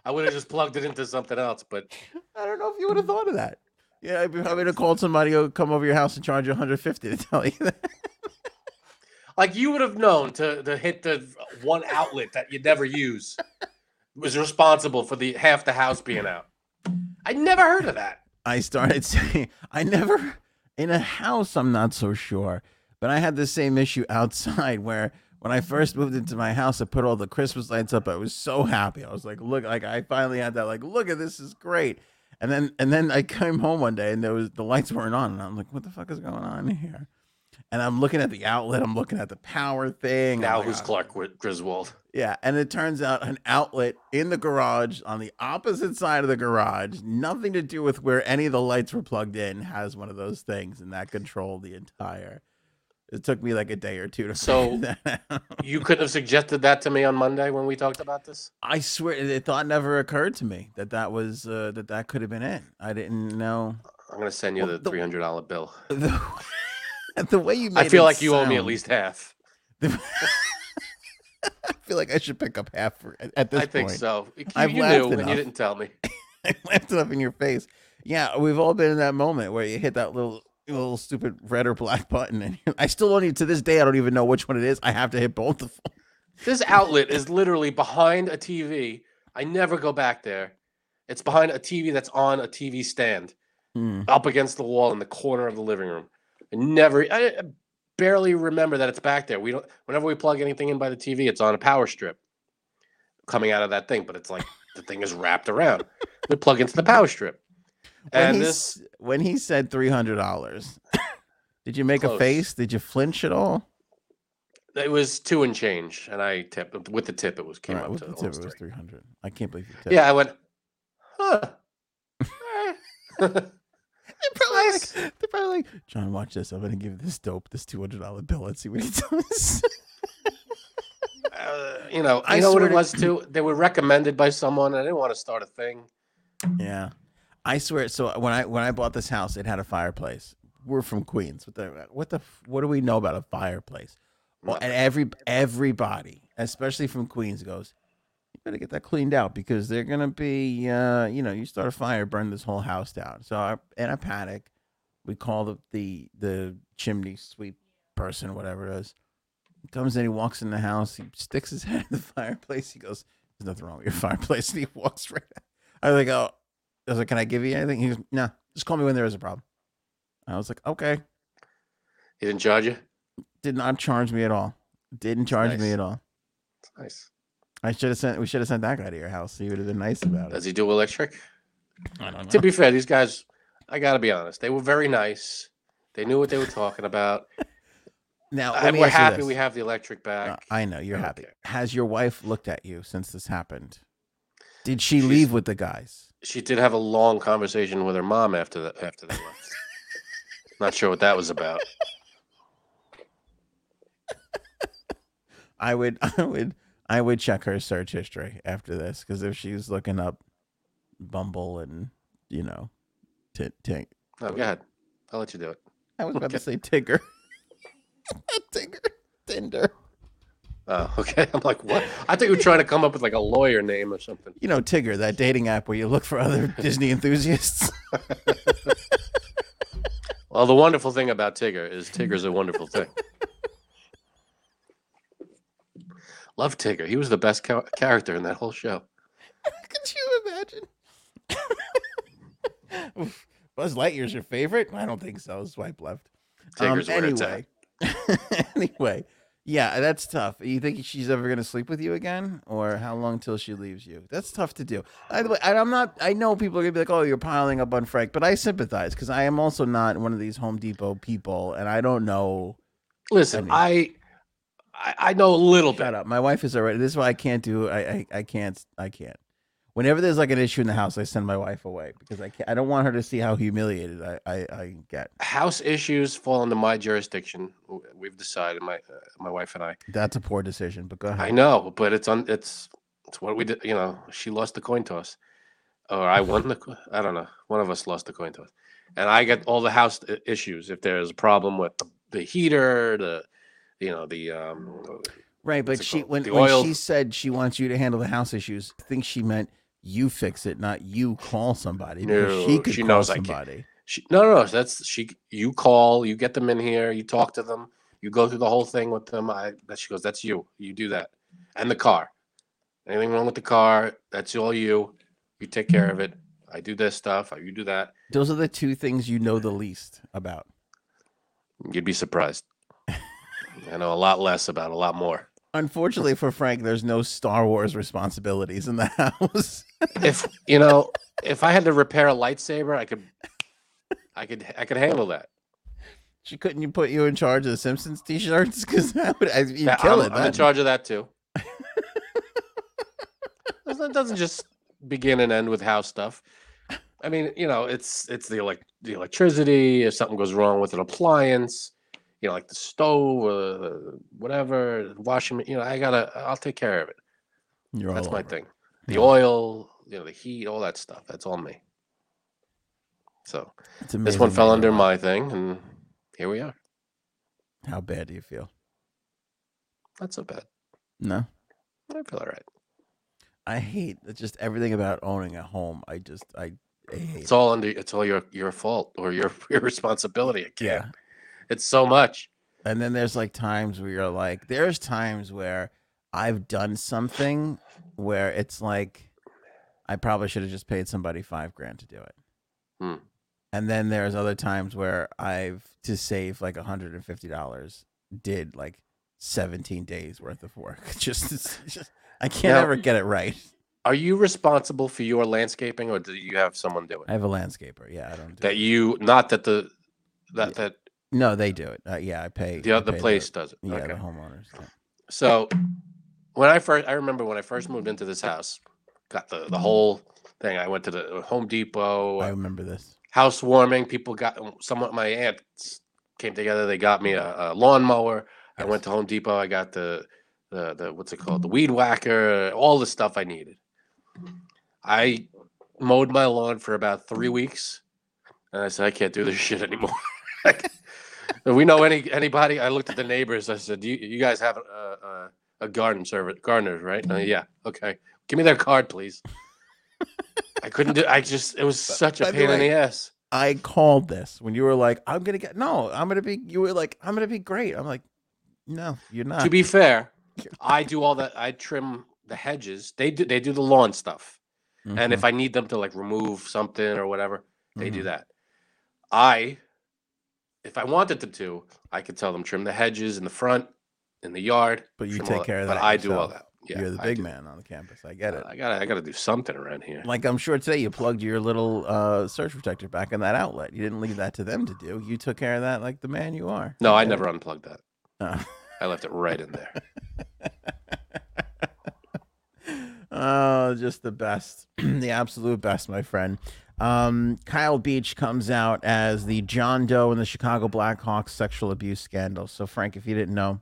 would have just plugged it into something else, but I don't know if you would have thought of that. Yeah, I would have called somebody who would come over your house and charge you $150 to tell you that. Like you would have known to hit the one outlet that you never use was responsible for the half the house being out. I never heard of that. I started saying, I never, in a house, I'm not so sure, but I had the same issue outside where when I first moved into my house, I put all the Christmas lights up. I was so happy. I was like, look, like I finally had that, like, look at this is great. And then I came home one day and the lights weren't on. And I'm like, what the fuck is going on here? And I'm looking at the outlet. I'm looking at the power thing. Now who's Clark Griswold? Yeah. And it turns out an outlet in the garage on the opposite side of the garage, nothing to do with where any of the lights were plugged in, has one of those things. And that controlled the entire. It took me like a day or two to figure that out. You couldn't have suggested that to me on Monday when we talked about this? I swear, the thought never occurred to me that could have been it. I didn't know. I'm going to send you the $300 bill. The way you made I feel it like you sound, owe me at least half. I feel like I should pick up half at this point. I think so. You knew and you didn't tell me. I laughed it up in your face. Yeah, we've all been in that moment where you hit that little stupid red or black button, and I still don't even to this day I don't even know which one it is. I have to hit both of them. This outlet is literally behind a TV. I never go back there. It's behind a TV that's on a TV stand, up against the wall in the corner of the living room. I barely remember that it's back there. Whenever we plug anything in by the TV, it's on a power strip coming out of that thing, but it's like the thing is wrapped around. We plug into the power strip. When he said $300, did you make a face? Did you flinch at all? It was $2 and change, and I tipped with the tip. It was came all right, up with to the tip, it was $300. I can't believe you tipped. Yeah, I went. Huh. They're probably like, John, watch this. I'm gonna give this dope this $200 bill. Let's see what he does. I know what it was too. They were recommended by someone. I didn't want to start a thing. Yeah, I swear. So when I bought this house, it had a fireplace. We're from Queens. What do we know about a fireplace? Well, and everybody, especially from Queens, goes, to get that cleaned out because they're gonna be you start a fire, burn this whole house down. So in a panic, we call the chimney sweep person, whatever it is. He comes in, he walks in the house, he sticks his head in the fireplace, he goes, "There's nothing wrong with your fireplace," and he walks right out. I was like, "Oh," I was like, "Can I give you anything?" He goes, "No, just call me when there is a problem." I was like, "Okay." He didn't charge you? Did not charge me at all. Didn't charge me at all. That's nice. We should have sent that guy to your house. He would have been nice about it. Does he do electric? I don't know. To be fair, these guys, I got to be honest, they were very nice. They knew what they were talking about. Now we're happy we have the electric back. I know you're happy. Has your wife looked at you since this happened? Did she leave with the guys? She did have a long conversation with her mom after that. After they left. Not sure what that was about. I would check her search history after this, because if she's looking up Bumble and, you know, Tink. Oh, go ahead. I'll let you do it. I was about to say Tigger. Tigger. Tinder. Oh, okay. I'm like, what? I thought you were trying to come up with like a lawyer name or something. You know, Tigger, that dating app where you look for other Disney enthusiasts. Well, the wonderful thing about Tigger is Tigger's a wonderful thing. Love Tigger. He was the best character in that whole show. Could you imagine? Buzz Lightyear's your favorite? I don't think so. Swipe left. Tigger's anyway. Anyway, yeah, that's tough. You think she's ever going to sleep with you again, or how long till she leaves you? That's tough to do. By the way, I know people are going to be like, oh, you're piling up on Frank, but I sympathize, because I am also not one of these Home Depot people, and I don't know. Listen, I know a little bit. Shut up. My wife is already. This is why I can't do. I can't. Whenever there's like an issue in the house, I send my wife away, because I can't. I don't want her to see how humiliated I get. House issues fall into my jurisdiction. We've decided, my wife and I. That's a poor decision, but go ahead. I know, but it's what we did. You know, she lost the coin toss, or I won the. I don't know. One of us lost the coin toss, and I get all the house issues. If there's a problem with the heater, right, but she when she said she wants you to handle the house issues, I think she meant. You fix it, not you call somebody. No, she could call somebody. No. That's she. You call. You get them in here. You talk to them. You go through the whole thing with them. She goes. That's you. You do that. And the car. Anything wrong with the car? That's all you. You take care of it. I do this stuff. You do that. Those are the two things you know the least about. You'd be surprised. I know a lot less about a lot more. Unfortunately for Frank, there's no Star Wars responsibilities in the house. If I had to repair a lightsaber, I could handle that. She couldn't put you in charge of the Simpsons T-shirts, because that would kill it. I'm in charge of that too. It doesn't just begin and end with house stuff. I mean, you know, it's the electricity. If something goes wrong with an appliance. You know, like the stove or whatever, washing, you know, I'll take care of it. That's my thing. The oil, you know, the heat, all that stuff. That's all me. So this one fell under my thing, and here we are. How bad do you feel? Not so bad. No? I feel all right. I hate just everything about owning a home. I hate it. It's all your fault or your responsibility. I can't. Yeah. It's so much. And then there's like times where you're like, there's times where I've done something where it's like, I probably should have just paid somebody $5,000 to do it. And then there's other times where I've, to save like $150, did like 17 days worth of work. Just I can't ever get it right. Are you responsible for your landscaping, or do you have someone do it? I have a landscaper. Yeah. No, they do it. I pay. The place does it. Yeah, okay. The homeowners. Yeah. So, I remember when I first moved into this house, got the whole thing. I went to the Home Depot. I remember this. Housewarming. My aunt came together. They got me a lawnmower. Yes. I went to Home Depot. I got the what's it called? The weed whacker. All the stuff I needed. I mowed my lawn for about 3 weeks, and I said, I can't do this shit anymore. If we know anybody, I looked at the neighbors. I said, "You guys have a gardeners, right?" Yeah. Okay. Give me their card, please. I couldn't do. It was such a pain in the ass. I called this when you were like, You were like, I'm gonna be great. I'm like, no, you're not. To be fair, I do all that. I trim the hedges. They do the lawn stuff, and if I need them to like remove something or whatever, they do that. If I wanted them to, I could tell them trim the hedges in the front, in the yard. But you take care of that. But I do all that. Yeah, you're the big man on the campus. I get it. I gotta do something around here. Like I'm sure today you plugged your little surge protector back in that outlet. You didn't leave that to them to do. You took care of that like the man you are. No, I never unplugged that. I left it right in there. Oh, just the best. The absolute best, my friend. Kyle Beach comes out as the John Doe in the Chicago Blackhawks sexual abuse scandal. So, Frank, if you didn't know,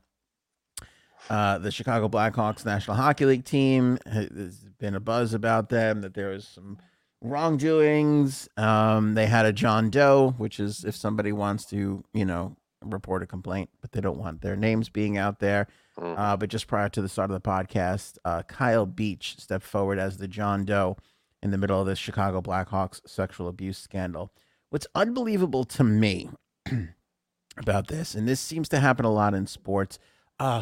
the Chicago Blackhawks National Hockey League team, there's been a buzz about them, that there was some wrongdoings. They had a John Doe, which is if somebody wants to, you know, report a complaint, but they don't want their names being out there. But just prior to the start of the podcast, Kyle Beach stepped forward as the John Doe in the middle of this Chicago Blackhawks sexual abuse scandal. What's unbelievable to me about this, and this seems to happen a lot in sports,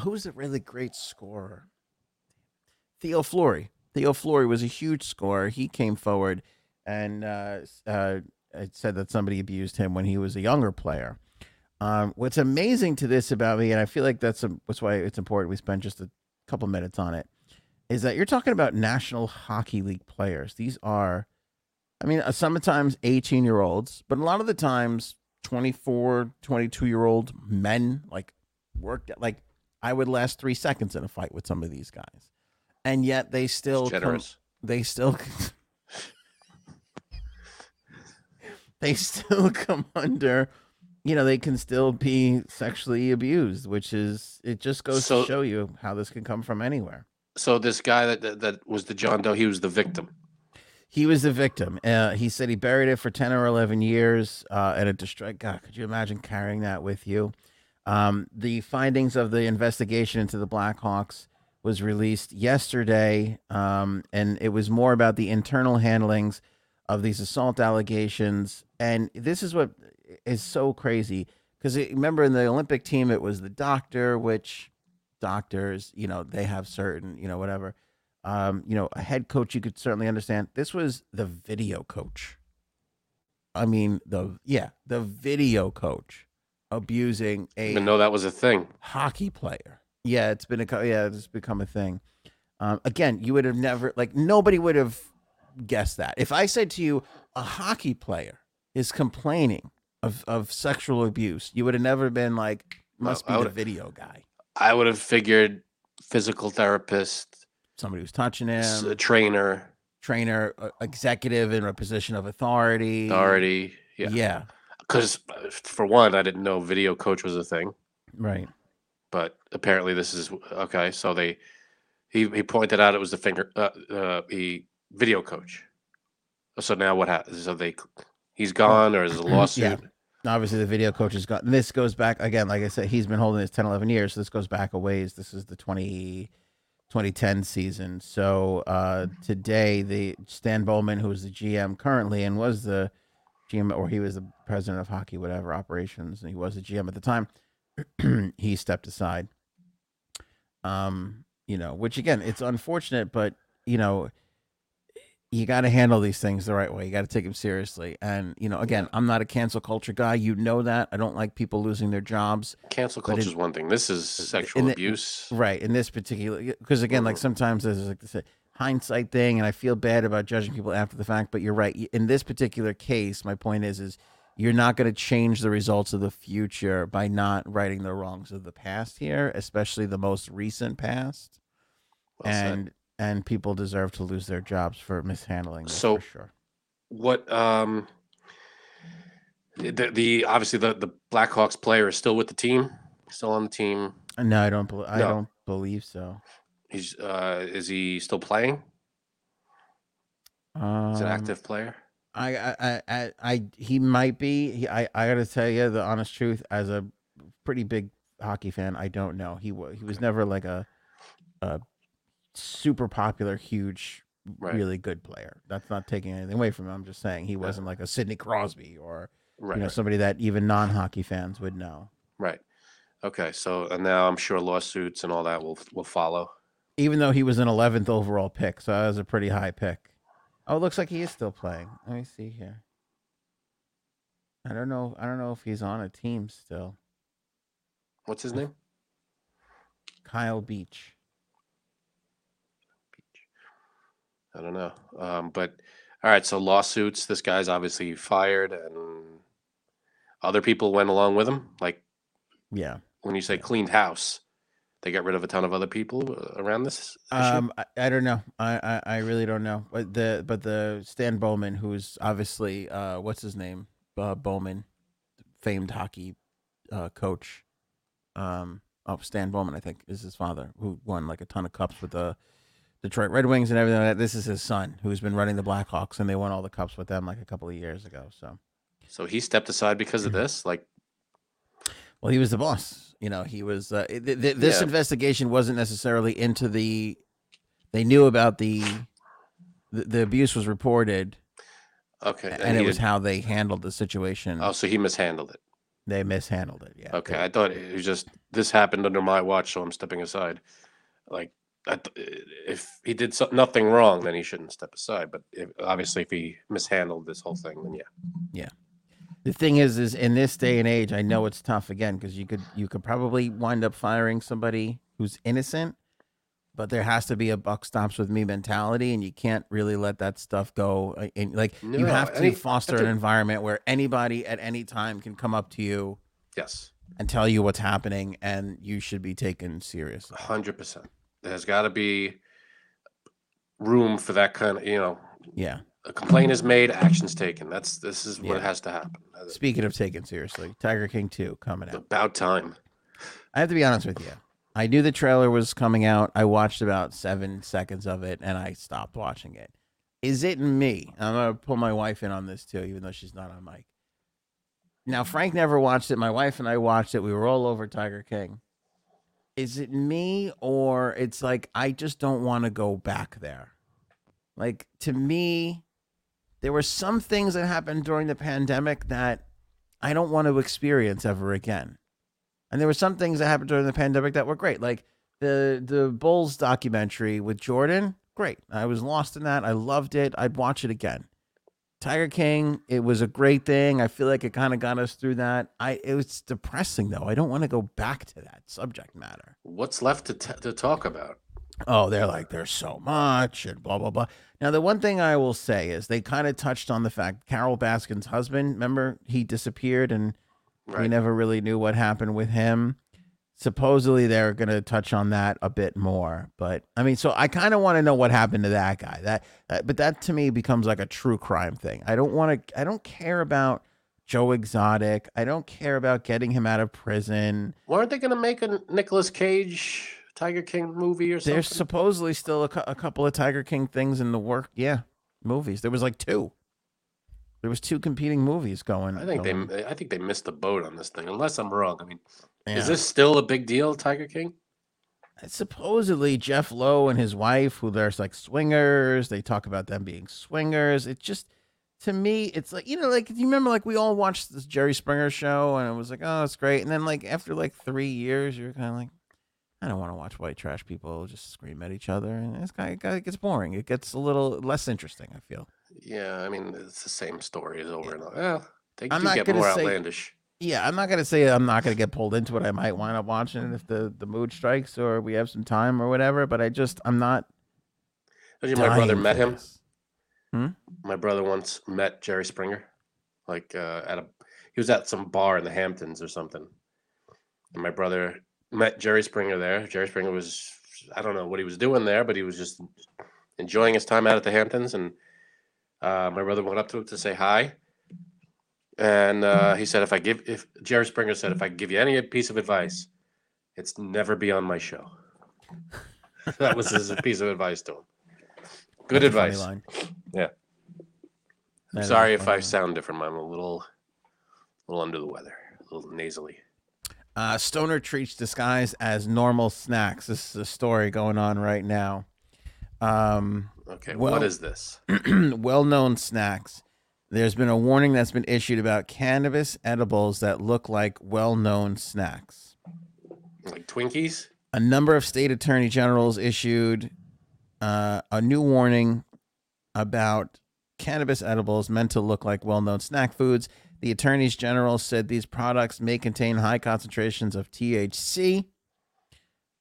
who's a really great scorer? Theo Fleury. Theo Fleury was a huge scorer. He came forward and said that somebody abused him when he was a younger player. What's amazing to this about me, and I feel like that's why it's important we spend just a couple minutes on it, is that you're talking about National Hockey League players. These are, I mean, sometimes 18-year-olds, but a lot of the times 24, 22-year-old men, I would last 3 seconds in a fight with some of these guys. And yet they still, they still come under, you know, they can still be sexually abused, which is, it just goes to show you how this can come from anywhere. So this guy that was the John Doe, he was the victim. He was the victim. He said he buried it for 10 or 11 years and it destroyed. God, could you imagine carrying that with you? The findings of the investigation into the Blackhawks was released yesterday, and it was more about the internal handlings of these assault allegations. And this is what is so crazy, because remember in the Olympic team, it was the doctor, which doctors, you know, they have certain, you know, whatever, you know, a head coach, you could certainly understand. This was the video coach. I mean, the video coach abusing a... I didn't know that was a thing. Hockey player. Yeah, it's become a thing. Again, you would have never, nobody would have guessed that. If I said to you, a hockey player is complaining of sexual abuse, you would have never been must be the video guy. I would have figured physical therapist, somebody who's touching him, a trainer, executive in a position of authority. Yeah. Because for one, I didn't know video coach was a thing. Right. But apparently this is okay. So he pointed out it was the video coach. So now what happens? So he's gone, or is it a lawsuit? Yeah. Obviously the video coach is gone. This goes back again. Like I said, he's been holding this 10, 11 years. So this goes back a ways. This is the 2010 season. So today the Stan Bowman, who is the GM currently and was the GM, or he was the president of hockey, whatever operations, and he was the GM at the time. He stepped aside, you know, which again, it's unfortunate, but you know, you got to handle these things the right way. You got to take them seriously. And, you know, again, I'm not a cancel culture guy. You know that. I don't like people losing their jobs. Cancel culture is one thing. This is sexual abuse. Right. In this particular, because again, sometimes there's this hindsight thing, and I feel bad about judging people after the fact, but you're right. In this particular case, my point is you're not going to change the results of the future by not righting the wrongs of the past here, especially the most recent past. Well said. And people deserve to lose their jobs for mishandling this, for sure. What obviously the Blackhawks player is still with the team, still on the team. No, I don't believe so. He's is he still playing? He's an active player. He might be. I gotta tell you the honest truth. As a pretty big hockey fan, I don't know. He was never a super popular, huge, really good player. That's not taking anything away from him. I'm just saying he wasn't like a Sidney Crosby or somebody that even non-hockey fans would know. Right. Okay. So and now I'm sure lawsuits and all that will follow. Even though he was an 11th overall pick, so that was a pretty high pick. Oh, it looks like he is still playing. Let me see here. I don't know if he's on a team still. What's his name? Kyle Beach. I don't know. But all right, so lawsuits. This guy's obviously fired, and other people went along with him. When you say cleaned house, They got rid of a ton of other people around this issue? I don't know. I really don't know. But the Stan Bowman, who's obviously what's his name? Bowman, famed hockey coach. Stan Bowman, I think, is his father, who won like a ton of cups with the Detroit Red Wings and everything like that. This is his son, who's been running the Blackhawks, and they won all the cups with them like a couple of years ago. So he stepped aside because of this? Like, well, he was the boss. You know, he was this investigation wasn't necessarily into the. They knew about the abuse was reported. Okay, and it was how they handled the situation. Oh, so he mishandled it. They mishandled it. Yeah. Okay, I thought it was just this happened under my watch, so I'm stepping aside. Like, if he did nothing wrong, then he shouldn't step aside. But obviously, if he mishandled this whole thing, then yeah. The thing is in this day and age, I know it's tough again, because you could probably wind up firing somebody who's innocent, but there has to be a buck stops with me mentality, and you can't really let that stuff go. And you have to foster an environment where anybody at any time can come up to you, yes, and tell you what's happening, and you should be taken seriously. 100%. There's got to be room for that kind of, yeah. A complaint is made, action's taken. This is what has to happen. Speaking of taken seriously, Tiger King 2 coming out. About time. I have to be honest with you. I knew the trailer was coming out. I watched about 7 seconds of it, and I stopped watching it. Is it me? I'm going to pull my wife in on this, too, even though she's not on mic. Now, Frank never watched it. My wife and I watched it. We were all over Tiger King. Is it me, or it's like I just don't want to go back there? Like, to me... There were some things that happened during the pandemic that I don't want to experience ever again. And there were some things that happened during the pandemic that were great. Like the Bulls documentary with Jordan. Great. I was lost in that. I loved it. I'd watch it again. Tiger King. It was a great thing. I feel like it kind of got us through that. It was depressing, though. I don't want to go back to that subject matter. What's left to talk about? Oh, they're like, there's so much and blah, blah, blah. Now, the one thing I will say is they kind of touched on the fact Carol Baskin's husband, remember, he disappeared and we never really knew what happened with him. Supposedly, they're going to touch on that a bit more. But I mean, so I kind of want to know what happened to that guy. But that to me becomes like a true crime thing. I don't care about Joe Exotic. I don't care about getting him out of prison. Weren't they going to make a Nicolas Cage Tiger King movie or something? There's supposedly still a couple of Tiger King things in the work. Yeah, movies. There was like two. There was two competing movies going. I think they missed the boat on this thing, unless I'm wrong. I mean, Is this still a big deal, Tiger King? It's supposedly Jeff Lowe and his wife, who there's like swingers. They talk about them being swingers. It just, to me, it's like, you remember, like, we all watched this Jerry Springer show, and it was like, oh, it's great. And then like after like 3 years, you're kind of like, I don't want to watch white trash people just scream at each other, and this guy gets boring. It gets a little less interesting, I feel. Yeah, I mean, it's the same stories over and over. Well, they do get more outlandish. Yeah, I'm not gonna say I'm not gonna get pulled into it. I might wind up watching it if the mood strikes or we have some time or whatever. But I'm not. My brother met him. My brother once met Jerry Springer, like he was at some bar in the Hamptons or something, and my brother met Jerry Springer there. Jerry Springer was, I don't know what he was doing there, but he was just enjoying his time out at the Hamptons. And my brother went up to him to say hi. And he said, Jerry Springer said, if I give you any piece of advice, it's never be on my show. That was his piece of advice to him. Good advice. Yeah. I'm sorry if I sound different. I'm a little under the weather, a little nasally. Stoner treats disguised as normal snacks. This is a story going on right now. Okay, what is this? Well-known snacks. There's been a warning that's been issued about cannabis edibles that look like well-known snacks. Like Twinkies? A number of state attorney generals issued a new warning about cannabis edibles meant to look like well-known snack foods. The attorneys general said these products may contain high concentrations of THC.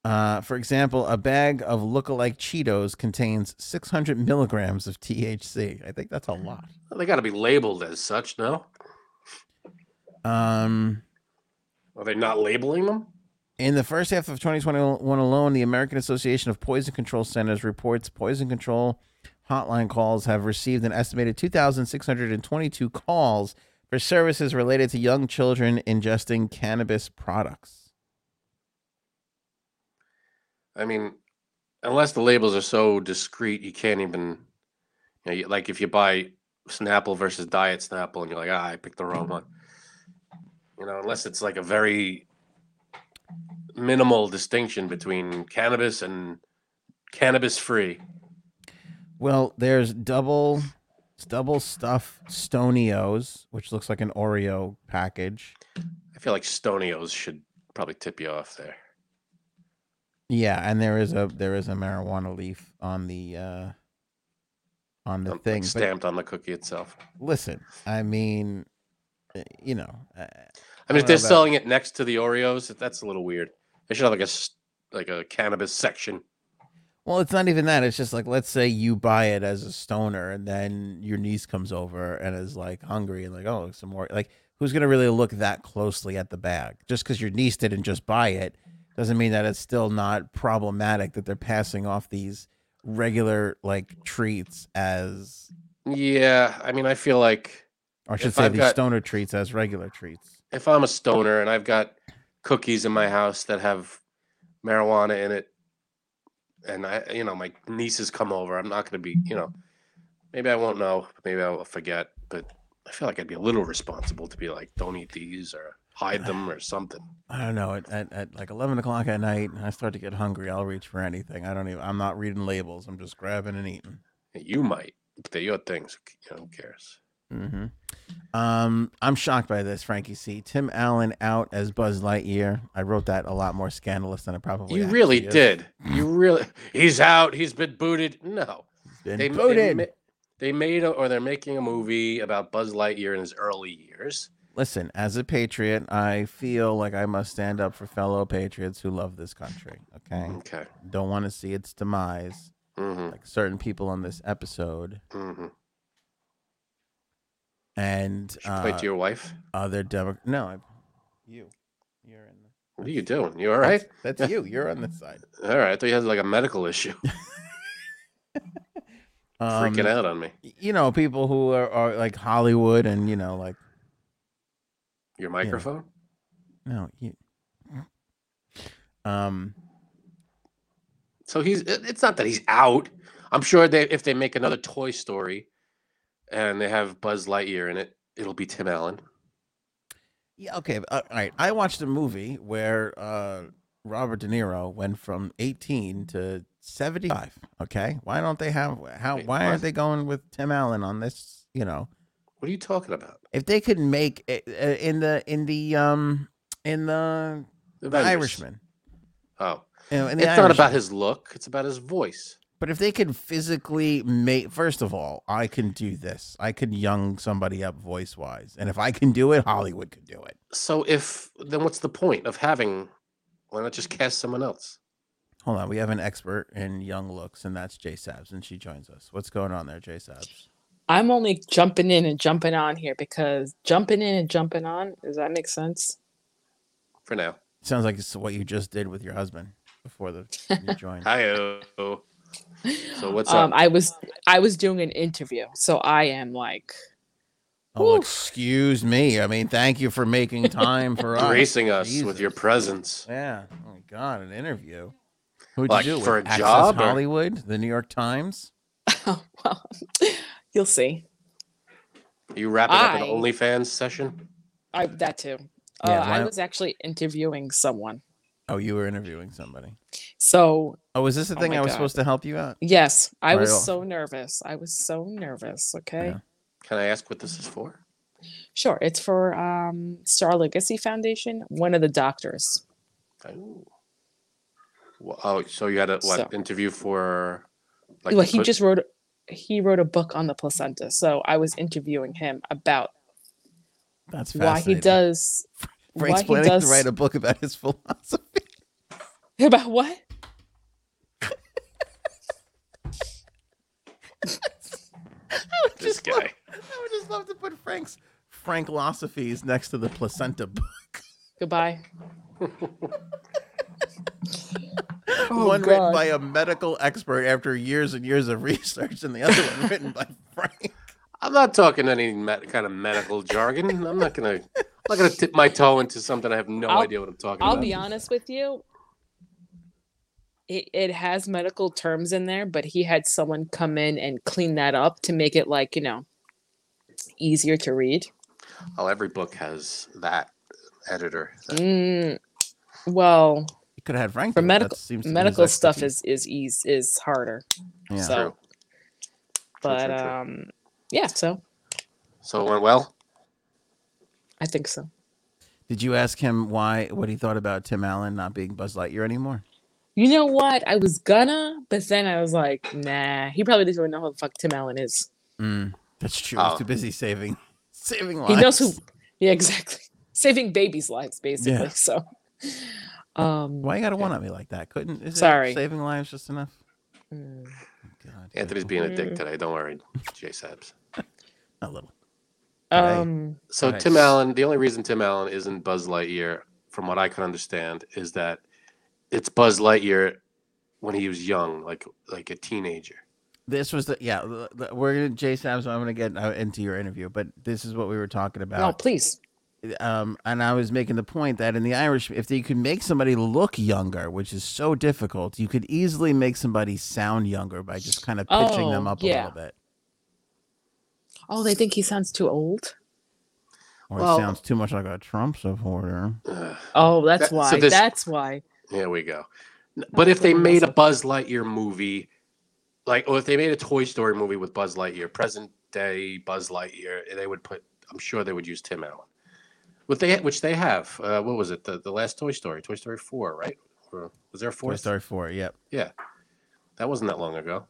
For example, a bag of lookalike Cheetos contains 600 milligrams of THC. I think that's a lot. Well, they got to be labeled as such, no? Are they not labeling them? In the first half of 2021 alone, the American Association of Poison Control Centers reports poison control hotline calls have received an estimated 2,622 calls for services related to young children ingesting cannabis products. I mean, unless the labels are so discreet, you can't even, you know, like if you buy Snapple versus Diet Snapple and you're like, I picked the wrong one. You know, unless it's like a very minimal distinction between cannabis and cannabis-free. Well, there's double stuff Stonios, which looks like an Oreo package. I feel like Stonios should probably tip you off there. Yeah, and there is a marijuana leaf on the thing, like stamped on the cookie itself. Listen, I mean, you know, I mean, if they're selling it next to the Oreos, that's a little weird. They should have like a cannabis section. Well, it's not even that. It's just like, let's say you buy it as a stoner, and then your niece comes over and is like hungry and like, oh, some more. Like, who's gonna really look that closely at the bag? Just because your niece didn't just buy it doesn't mean that it's still not problematic that they're passing off these regular like treats as. Yeah, I mean, I feel like, or I should say these stoner treats as regular treats. If I'm a stoner and I've got cookies in my house that have marijuana in it, and I, you know, my nieces come over, I'm not going to be, you know, maybe I won't know, maybe I'll forget, but I feel like I'd be a little responsible to be like, don't eat these or hide them or something. I don't know. At like 11 o'clock at night, I start to get hungry. I'll reach for anything. I'm not reading labels. I'm just grabbing and eating. You might. They're your things. You know, who cares? Mm-hmm. I'm shocked by this, Frankie C. Tim Allen out as Buzz Lightyear. I wrote that a lot more scandalous than I probably. You really did. You really. He's out. He's been booted. No, booted. They're making a movie about Buzz Lightyear in his early years. Listen, as a patriot, I feel like I must stand up for fellow patriots who love this country. Okay. Don't want to see its demise, mm-hmm. like certain people on this episode. Mm-hmm. And play to your wife. You're in. What are you doing? You all right? That's you. You're on this side. All right. I thought you had like a medical issue. Freaking out on me. You know, people who are like Hollywood and you know like. Your microphone? Yeah. No. So it's not that he's out. I'm sure if they make another Toy Story, and they have Buzz Lightyear in it, it'll be Tim Allen. Yeah. Okay. All right. I watched a movie where Robert De Niro went from 18 to 75. Okay. Why don't they have how? Why aren't they going with Tim Allen on this? You know. What are you talking about? If they could make it, in the Irishman. Oh. It's not about his look. It's about his voice. But if they could physically make, first of all, I can do this. I could young somebody up voice wise, and if I can do it, Hollywood could do it. So then what's the point of having? Why not just cast someone else? Hold on, we have an expert in young looks, and that's Jay Sabs, and she joins us. What's going on there, Jay Sabs? I'm only jumping in and jumping on here because jumping in and jumping on, does that make sense? For now. Sounds like it's what you just did with your husband before you joined. Hi-oh. So what's up? I was doing an interview, so I am like... Oh, excuse me. I mean, thank you for making time for us. Gracing us with your presence. Yeah. Oh, my God, an interview. Who'd you do for with? A job? Access Hollywood? The New York Times? Oh, well... You'll see. Are you wrapping up an OnlyFans session? That too. Yeah, I was actually interviewing someone. Oh, you were interviewing somebody. So. Oh, is this the thing I was supposed to help you out? Yes. I was so nervous. Okay. Yeah. Can I ask what this is for? Sure. It's for Star Legacy Foundation, one of the doctors. Oh, so you had a interview for. Like, well, he wrote a book on the placenta. So I was interviewing him about why he does. Frank's planning to write a book about his philosophy. About what? I would just love to put Frank's philosophies next to the placenta book. Goodbye. One written by a medical expert after years and years of research, and the other one written by Frank. I'm not talking any kind of medical jargon. I'm not gonna tip my toe into something I have no idea what I'm talking about. I'll be honest with you. It has medical terms in there, but he had someone come in and clean that up to make it easier to read. Oh, every book has that editor. Well, you could have had Frank for medical stuff is harder. Yeah. So, true. But true. Yeah. So it went well. I think so. Did you ask him what he thought about Tim Allen not being Buzz Lightyear anymore? You know what? I was gonna, but then I was like, nah. He probably doesn't even know who the fuck Tim Allen is. That's true. He's too busy saving lives. He knows who. Yeah, exactly. Saving babies' lives, basically. Yeah. So, why you gotta one up me like that? Saving lives just enough? God, Anthony's being a dick today. Don't worry, J. Sabs. A little. So Tim Allen. The only reason Tim Allen isn't Buzz Lightyear, from what I can understand, is that it's Buzz Lightyear when he was young, like a teenager. This was we're gonna Jay Sabs. I'm gonna get into your interview, but this is what we were talking about. No, please. And I was making the point that in The Irishman, if they could make somebody look younger, which is so difficult, you could easily make somebody sound younger by just kind of pitching them up a little bit. Oh, they think he sounds too old. Or it sounds too much like a Trump supporter. That's why. So that's why. There we go. But if they made a Buzz Lightyear movie, or if they made a Toy Story movie with Buzz Lightyear, present day Buzz Lightyear, I'm sure they would use Tim Allen. Which they have. What was it? The last Toy Story 4, right? Or was there a 4? Toy Story 4, yep. Yeah. That wasn't that long ago.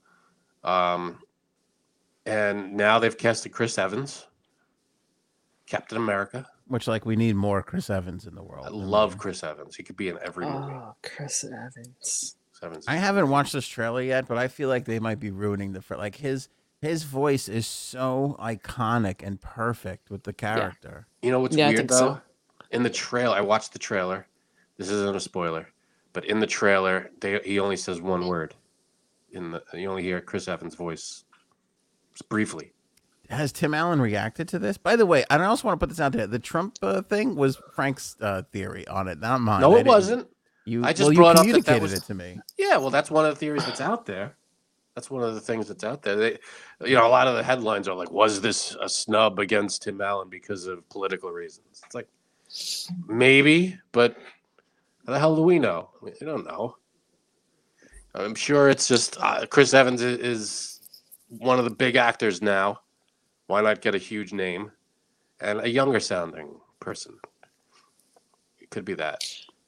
And now they've casted Chris Evans, Captain America. Which, we need more Chris Evans in the world. I love Chris Evans. He could be in every movie. Oh, Chris Evans. I haven't watched this trailer yet, but I feel like they might be ruining his voice is so iconic and perfect with the character. Yeah. You know what's weird, though? So. In the trailer, I watched the trailer. This isn't a spoiler, but in the trailer, he only says one word. You only hear Chris Evans' voice briefly. Has Tim Allen reacted to this? By the way, I also want to put this out there. The Trump thing was Frank's theory on it, not mine. No, it wasn't. I just brought up that was, it to me. Yeah, well, that's one of the theories that's out there. That's one of the things that's out there. They, a lot of the headlines are like, was this a snub against Tim Allen because of political reasons? It's like, maybe, but how the hell do we know? I don't know. I'm sure it's just Chris Evans is one of the big actors now. Why not get a huge name and a younger sounding person? It could be that.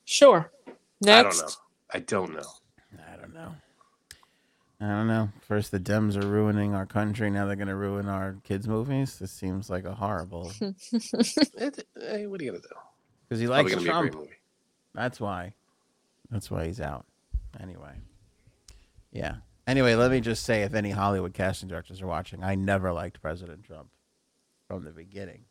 Sure. Next. I don't know. First, the Dems are ruining our country. Now they're going to ruin our kids' movies. This seems like a horrible. What are you going to do? Because he likes Trump. Be a movie. That's why he's out. Anyway. Yeah. Anyway, let me just say, if any Hollywood casting directors are watching, I never liked President Trump from the beginning.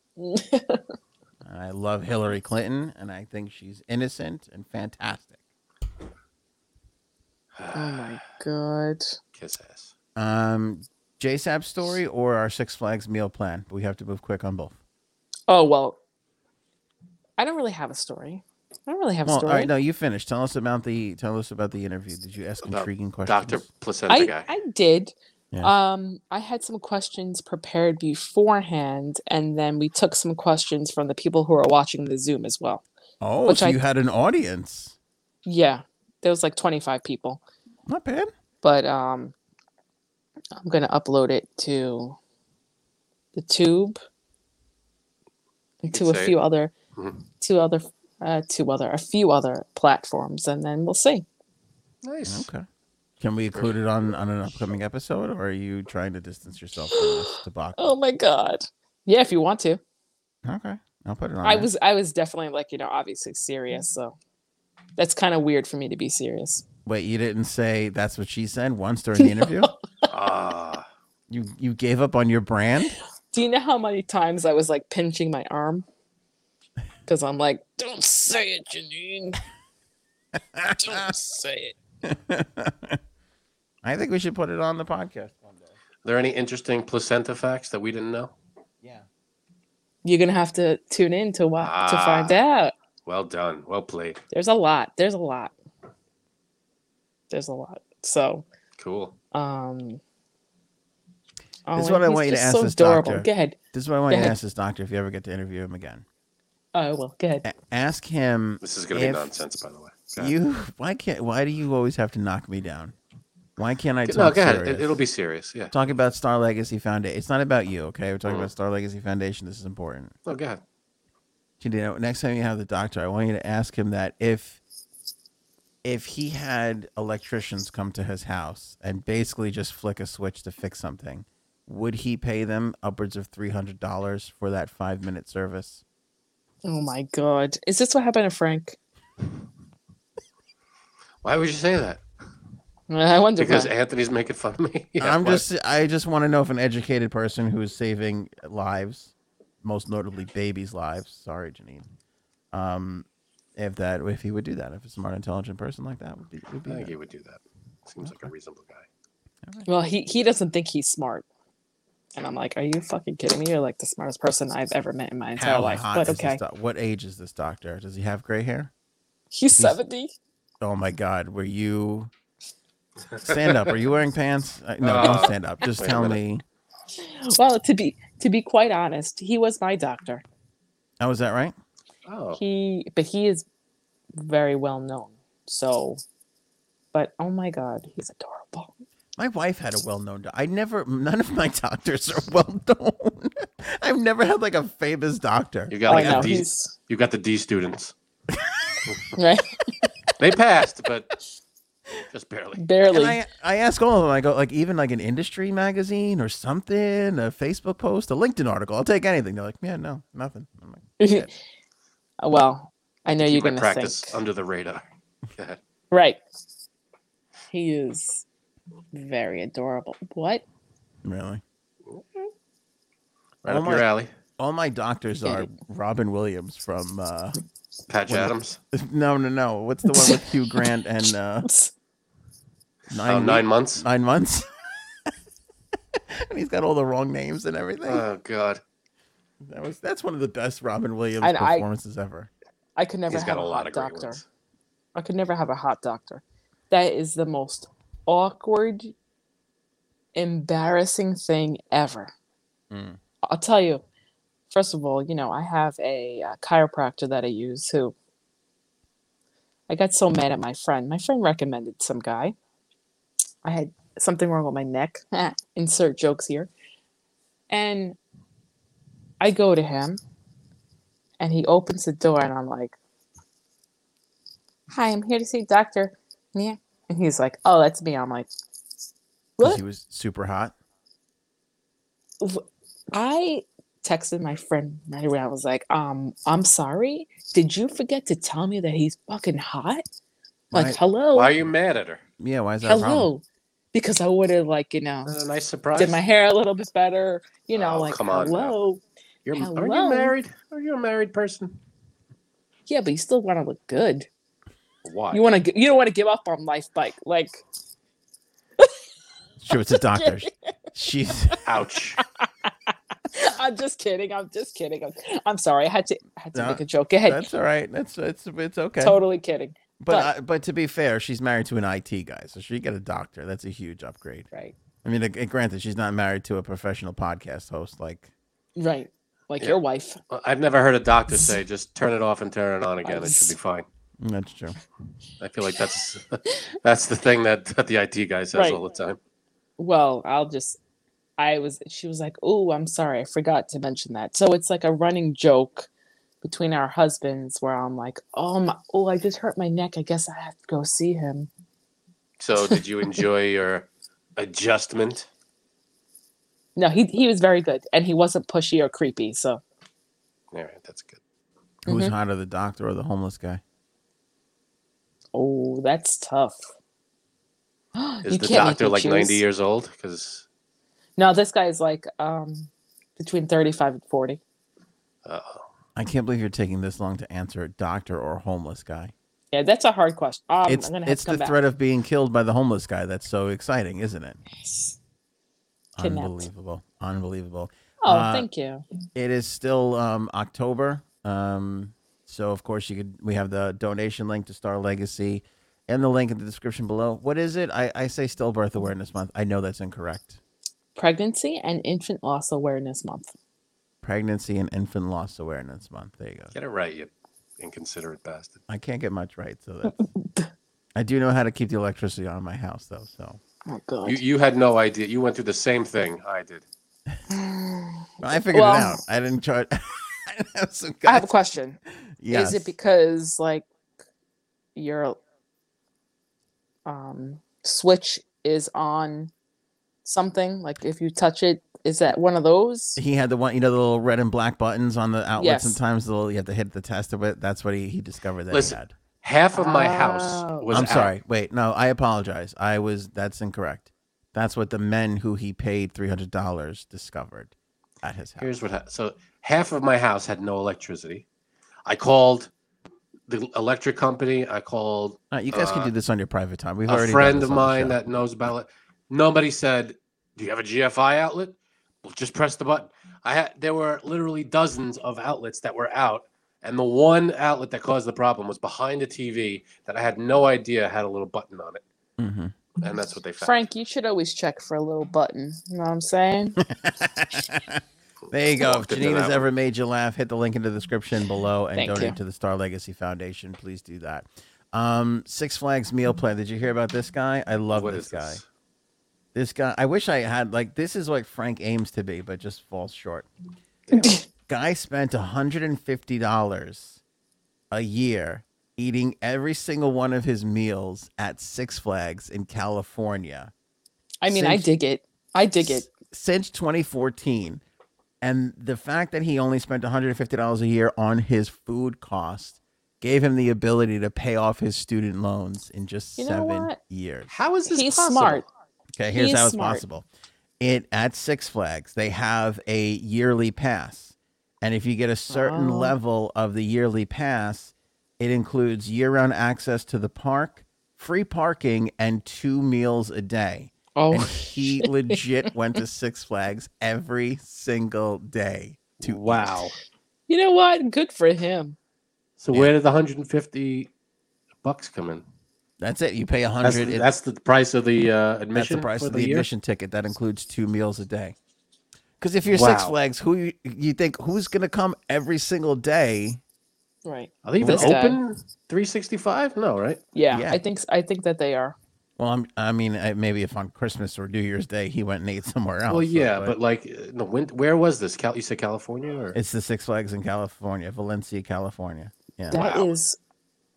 I love Hillary Clinton, and I think she's innocent and fantastic. Oh, my God. Kiss ass. JSAP story or our Six Flags meal plan? We have to move quick on both. Oh, well, I don't really have a story. All right, no, you finished. Tell us about the interview. Did you ask intriguing questions? Dr. Placenta guy. I did. Yeah. I had some questions prepared beforehand, and then we took some questions from the people who are watching the Zoom as well. Oh, so you had an audience. Yeah. There was 25 people. Not bad. But I'm going to upload it to the tube and to a few other platforms, and then we'll see. Nice. Okay. Can we include it on an upcoming episode, or are you trying to distance yourself from this debacle? Oh my God. Yeah, if you want to. Okay. I'll put it on. I was definitely obviously serious, so that's kind of weird for me to be serious. Wait, you didn't say that's what she said once during the interview? You gave up on your brand? Do you know how many times I was pinching my arm? Because I'm like, don't say it, Janine. Don't say it. I think we should put it on the podcast one day. Are there any interesting placenta facts that we didn't know? Yeah. You're going to have to tune in to find out. Well done. Well played. There's a lot. So cool. This is what I want you to ask this doctor. Go ahead. This is what I want you to ask this doctor if you ever get to interview him again. Oh, well, go ahead. Ask him. This is going to be nonsense, by the way. Why do you always have to knock me down? Why can't I talk serious? It'll be serious, yeah. Talk about Star Legacy Foundation. It's not about you, okay? We're talking about Star Legacy Foundation. This is important. Oh, go ahead. You know, next time you have the doctor, I want you to ask him that if he had electricians come to his house and basically just flick a switch to fix something, would he pay them upwards of $300 for that 5-minute service? Oh, my God. Is this what happened to Frank? Why would you say that? I wonder because Anthony's making fun of me. Yeah, I just want to know if an educated person who is saving lives, most notably babies' lives. Sorry, Janine. If he would do that, if a smart, intelligent person like that would be. I think he would do that. Seems like a reasonable guy. Right. Well, he doesn't think he's smart, and I'm like, are you fucking kidding me? You're like the smartest person I've ever met in my entire life. But okay, what age is this doctor? Does he have gray hair? He's 70. Oh my God, were you? Stand up. Are you wearing pants? No, don't stand up. Just tell me. Well, to be quite honest, he was my doctor. Oh, is that right? Oh. He is very well known. So, but oh my God, he's adorable. My wife had a well-known doctor. None of my doctors are well-known. I've never had like a famous doctor. You got the D students. Right? They passed, but just barely. And I ask all of them. I go like even like an industry magazine or something, a Facebook post, a LinkedIn article. I'll take anything. They're like, yeah, no, nothing. I'm like, yeah. Well, I know you're going to practice under the radar. Right. He is very adorable. What? Really? Mm-hmm. Right up your alley. All my doctors are Robin Williams from Patch Adams. No. What's the one with Hugh Grant and 9 months? 9 months. And he's got all the wrong names and everything. Oh God, that's one of the best Robin Williams performances ever. I could never. He's have got a lot of doctor. Ones. I could never have a hot doctor. That is the most awkward, embarrassing thing ever. Mm. I'll tell you. First of all, you know, I have a chiropractor that I use who I got so mad at my friend. My friend recommended some guy. I had something wrong with my neck. Insert jokes here. And I go to him and he opens the door and I'm like, hi, I'm here to see Dr. Nia. And he's like, oh, that's me. I'm like, what? He was super hot. I texted my friend right away. I was like, I'm sorry. Did you forget to tell me that he's fucking hot? Like, hello. Why are you mad at her? Yeah, why is that? Hello. Because I would have, like, you know, a nice surprise. Did my hair a little bit better. You know, like, come on, hello. Hello. Are you married? Are you a married person? Yeah, but you still want to look good. Why? You don't want to give up on life, like. Sure, it's a doctor. She's ouch. I'm just kidding. I'm sorry. I had to make a joke. Go ahead. That's all right. It's okay. Totally kidding. But to be fair, she's married to an IT guy, so she got a doctor. That's a huge upgrade. Right. I mean, granted, she's not married to a professional podcast host like. Right. Like your wife. I've never heard a doctor say, "Just turn it off and turn it on again. It should be fine." That's true. I feel like that's the thing that the IT guy says all the time. Well, she was like, oh, I'm sorry, I forgot to mention that. So it's like a running joke between our husbands where I'm like, oh, I just hurt my neck. I guess I have to go see him. So did you enjoy your adjustment? No, he was very good. And he wasn't pushy or creepy. So. All right, that's good. Who's hotter, the doctor or the homeless guy? Oh, that's tough. Is the doctor like 90 years old? Because. No, this guy is like between 35 and 40. I can't believe you're taking this long to answer a doctor or a homeless guy. Yeah, that's a hard question. It's, I'm gonna have it's to come the back. Threat of being killed by the homeless guy. That's so exciting, isn't it? Yes. Kidnapped. Unbelievable. Oh, thank you. It is still October. So, of course, we have the donation link to Star Legacy and the link in the description below. What is it? I say Stillbirth Awareness Month. I know that's incorrect. Pregnancy and Infant Loss Awareness Month. Pregnancy and Infant Loss Awareness Month. There you go. Get it right, you inconsiderate bastard. I can't get much right, so that's... I do know how to keep the electricity on in my house, though. So. Oh, God. You had no idea. You went through the same thing I did. I figured it out. I didn't try. I have a question. Yes. Is it because like your switch is on something? Like if you touch it, is that one of those? He had the one, you know, the little red and black buttons on the outlet. Yes. Sometimes you have to hit the tester with. That's what he discovered that he had. Half of my house was I'm out. Sorry. Wait, no, I apologize. That's incorrect. That's what the men who he paid $300 discovered at his house. Here's what. So half of my house had no electricity. I called the electric company. I called. You guys can do this on your private time. We've already. A friend of mine that knows about it. Nobody said, "Do you have a GFI outlet?" Well, just press the button. There were literally dozens of outlets that were out, and the one outlet that caused the problem was behind a TV that I had no idea had a little button on it. Mm-hmm. And that's what they found. Frank, you should always check for a little button. You know what I'm saying? There you go. If Janina's ever made you laugh, hit the link in the description below and donate to the Star Legacy Foundation. Please do that. Six Flags meal plan. Did you hear about this guy? I love this guy. This guy. I wish I had this is like Frank aims to be, but just falls short. Guy spent $150 a year eating every single one of his meals at Six Flags in California. I mean, I dig it. I dig it. Since 2014. And the fact that he only spent $150 a year on his food cost gave him the ability to pay off his student loans in just 7 years. How is this possible? Smart. Okay, here's how it's possible. At Six Flags, they have a yearly pass. And if you get a certain level of the yearly pass, it includes year-round access to the park, free parking, and 2 meals a day. Oh, and he legit went to Six Flags every single day to eat. You know what? Good for him. So where did the $150 come in? That's it. You pay $100. That's the price of the admission. That's the price of the admission ticket. That includes 2 meals a day. Because if you're Six Flags, who you think who's going to come every single day? Right. Are they even open 365? No, right? Yeah, I think that they are. Well, maybe if on Christmas or New Year's Day he went and ate somewhere else. Well, yeah, but where was this? You said California? Or? It's the Six Flags in California, Valencia, California. Yeah, that is.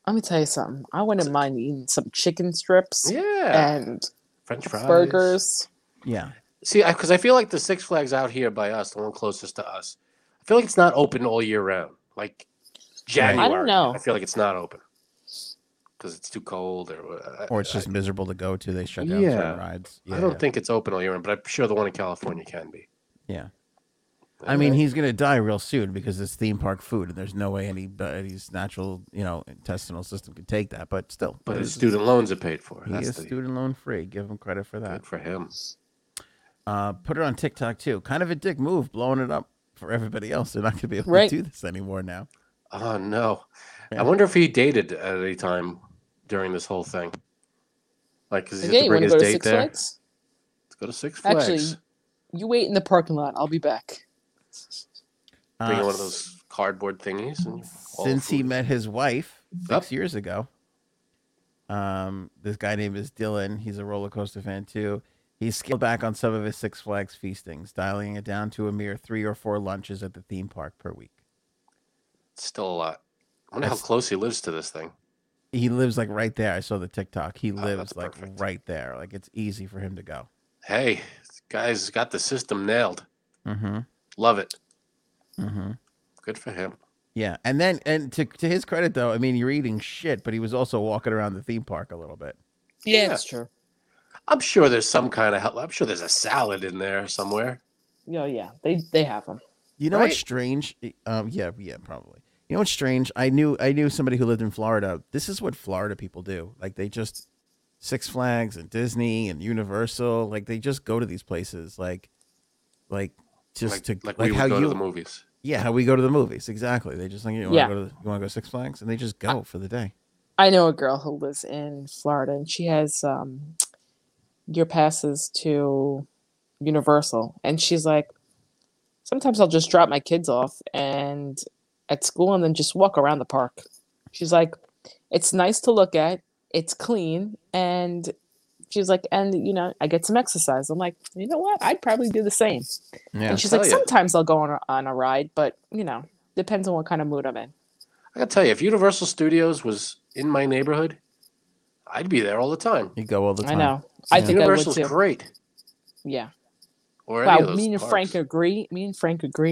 Let me tell you something. I wouldn't mind eating some chicken strips. Yeah, and French fries, burgers. Yeah. See, because I feel like the Six Flags out here by us, the one closest to us, I feel like it's not open all year round. Like January, I don't know. I feel like it's not open. Because it's too cold, or it's just miserable to go to. They shut down certain rides. Yeah, I don't think it's open all year, but I'm sure the one in California can be. Yeah, and I mean he's gonna die real soon because it's theme park food, and there's no way anybody's natural, intestinal system can take that. But still, but his student loans are paid for. That's student loan free. Give him credit for that. Good for him. Put it on TikTok too. Kind of a dick move, blowing it up for everybody else. They're not gonna be able to do this anymore now. Oh no! Yeah. I wonder if he dated at any time during this whole thing. Like, does he have to bring his date there? Let's go to Six Flags. Actually, you wait in the parking lot. I'll be back. Bring one of those cardboard thingies. And since he met his wife 6 years ago, this guy named is Dylan. He's a roller coaster fan too. He scaled back on some of his Six Flags feastings, dialing it down to a mere 3 or 4 lunches at the theme park per week. Still a lot. I wonder how close he lives to this thing. He lives like right there. I saw the TikTok. He lives like right there. Like it's easy for him to go. Hey, this guy's got the system nailed. Mm-hmm. Love it. Mm-hmm. Good for him. Yeah, and to his credit though, I mean, you're eating shit, but he was also walking around the theme park a little bit. Yeah, that's true. I'm sure there's some kind of help. I'm sure there's a salad in there somewhere. Oh yeah, they have them. You know what's strange? Yeah, probably. You know what's strange? I knew somebody who lived in Florida. This is what Florida people do. Like, they just Six Flags and Disney and Universal. Like, they just go to these places. Like how we go to the movies. Yeah, how we go to the movies. Exactly. They just think, you want to go to Six Flags, and they just go for the day. I know a girl who lives in Florida, and she has year passes to Universal, and she's like, sometimes I'll just drop my kids off and at school and then just walk around the park. She's like, it's nice to look at, it's clean, and she's like, and you know, I get some exercise. I'm like, you know what, I'd probably do the same. Yeah, and she's like, sometimes I'll go on a ride, but you know, depends on what kind of mood I'm in. I gotta tell you, if Universal Studios was in my neighborhood, I'd be there all the time. You go all the time. I know. Yeah. I think Universal's great. Yeah. Or wow, me and Frank agree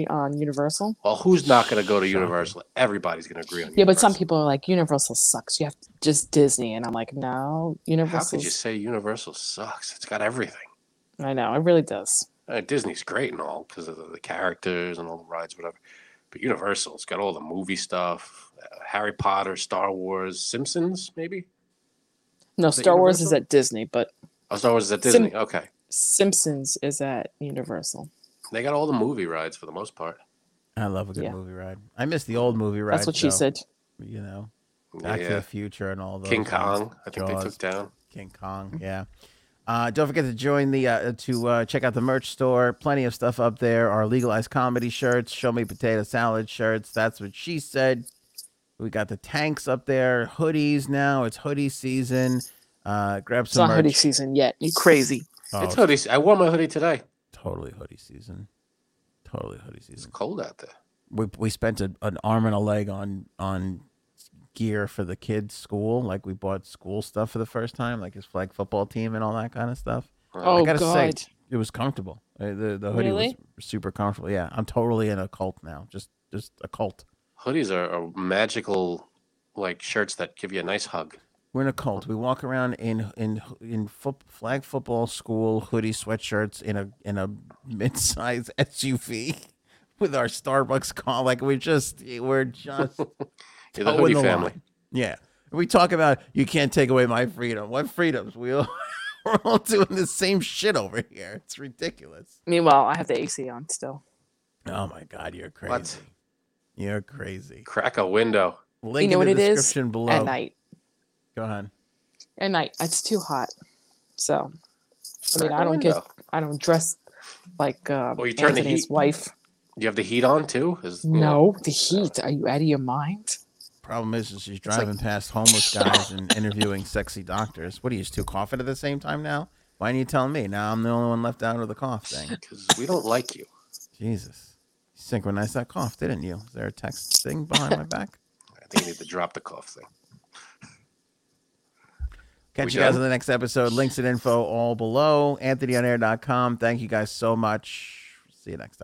on Universal. Well, who's not going to go to Universal? Everybody's going to agree on Universal. Yeah, but some people are like, Universal sucks. You have to just Disney. And I'm like, no, Universal. How could you say Universal sucks? It's got everything. I know. It really does. Disney's great and all because of the characters and all the rides, whatever. But Universal, it's got all the movie stuff. Harry Potter, Star Wars, Simpsons, maybe? No, Star Wars is at Disney, but... Oh, Star Wars is at Disney. Okay. Simpsons is at Universal. They got all the movie rides for the most part. I love a good movie ride. I miss the old movie rides. That's what she said. You know, Back to the Future and all those. King Kong. I think they took down. King Kong, yeah. Don't forget to join to check out the merch store. Plenty of stuff up there. Our Legalized Comedy shirts, Show Me Potato Salad shirts. That's what she said. We got the tanks up there. Hoodies now. It's hoodie season. Grab some. It's not hoodie season yet. You crazy. Oh, it's hoodie. I wore my hoodie today. Totally hoodie season. It's cold out there. We spent an arm and a leg on gear for the kids' school. Like, we bought school stuff for the first time, like his flag football team and all that kind of stuff. Oh, I gotta say, it was comfortable. The hoodie was super comfortable. Yeah, I'm totally in a cult now. Just a cult. Hoodies are magical, like shirts that give you a nice hug. We're in a cult. We walk around in flag football school hoodie sweatshirts in a mid-size SUV with our Starbucks call. Like, we're just the hoodie family. Line. Yeah, we talk about, you can't take away my freedom. What freedoms? We're all doing the same shit over here. It's ridiculous. Meanwhile, I have the AC on still. Oh my God, you're crazy. What? You're crazy. Crack a window. Link in the description below. At night. Go ahead. At night, it's too hot. So, I don't dress like Anthony's wife. Do you have the heat on too? No, the heat. Are you out of your mind? Problem is she's driving past homeless guys and interviewing sexy doctors. What are you two coughing at the same time now? Why didn't you tell me? Now I'm the only one left out of the cough thing. Because we don't like you. Jesus. You synchronized that cough, didn't you? Is there a text thing behind my back? I think you need to drop the cough thing. Catch you guys on the next episode. Links and info all below. AnthonyOnAir.com. Thank you guys so much. See you next time.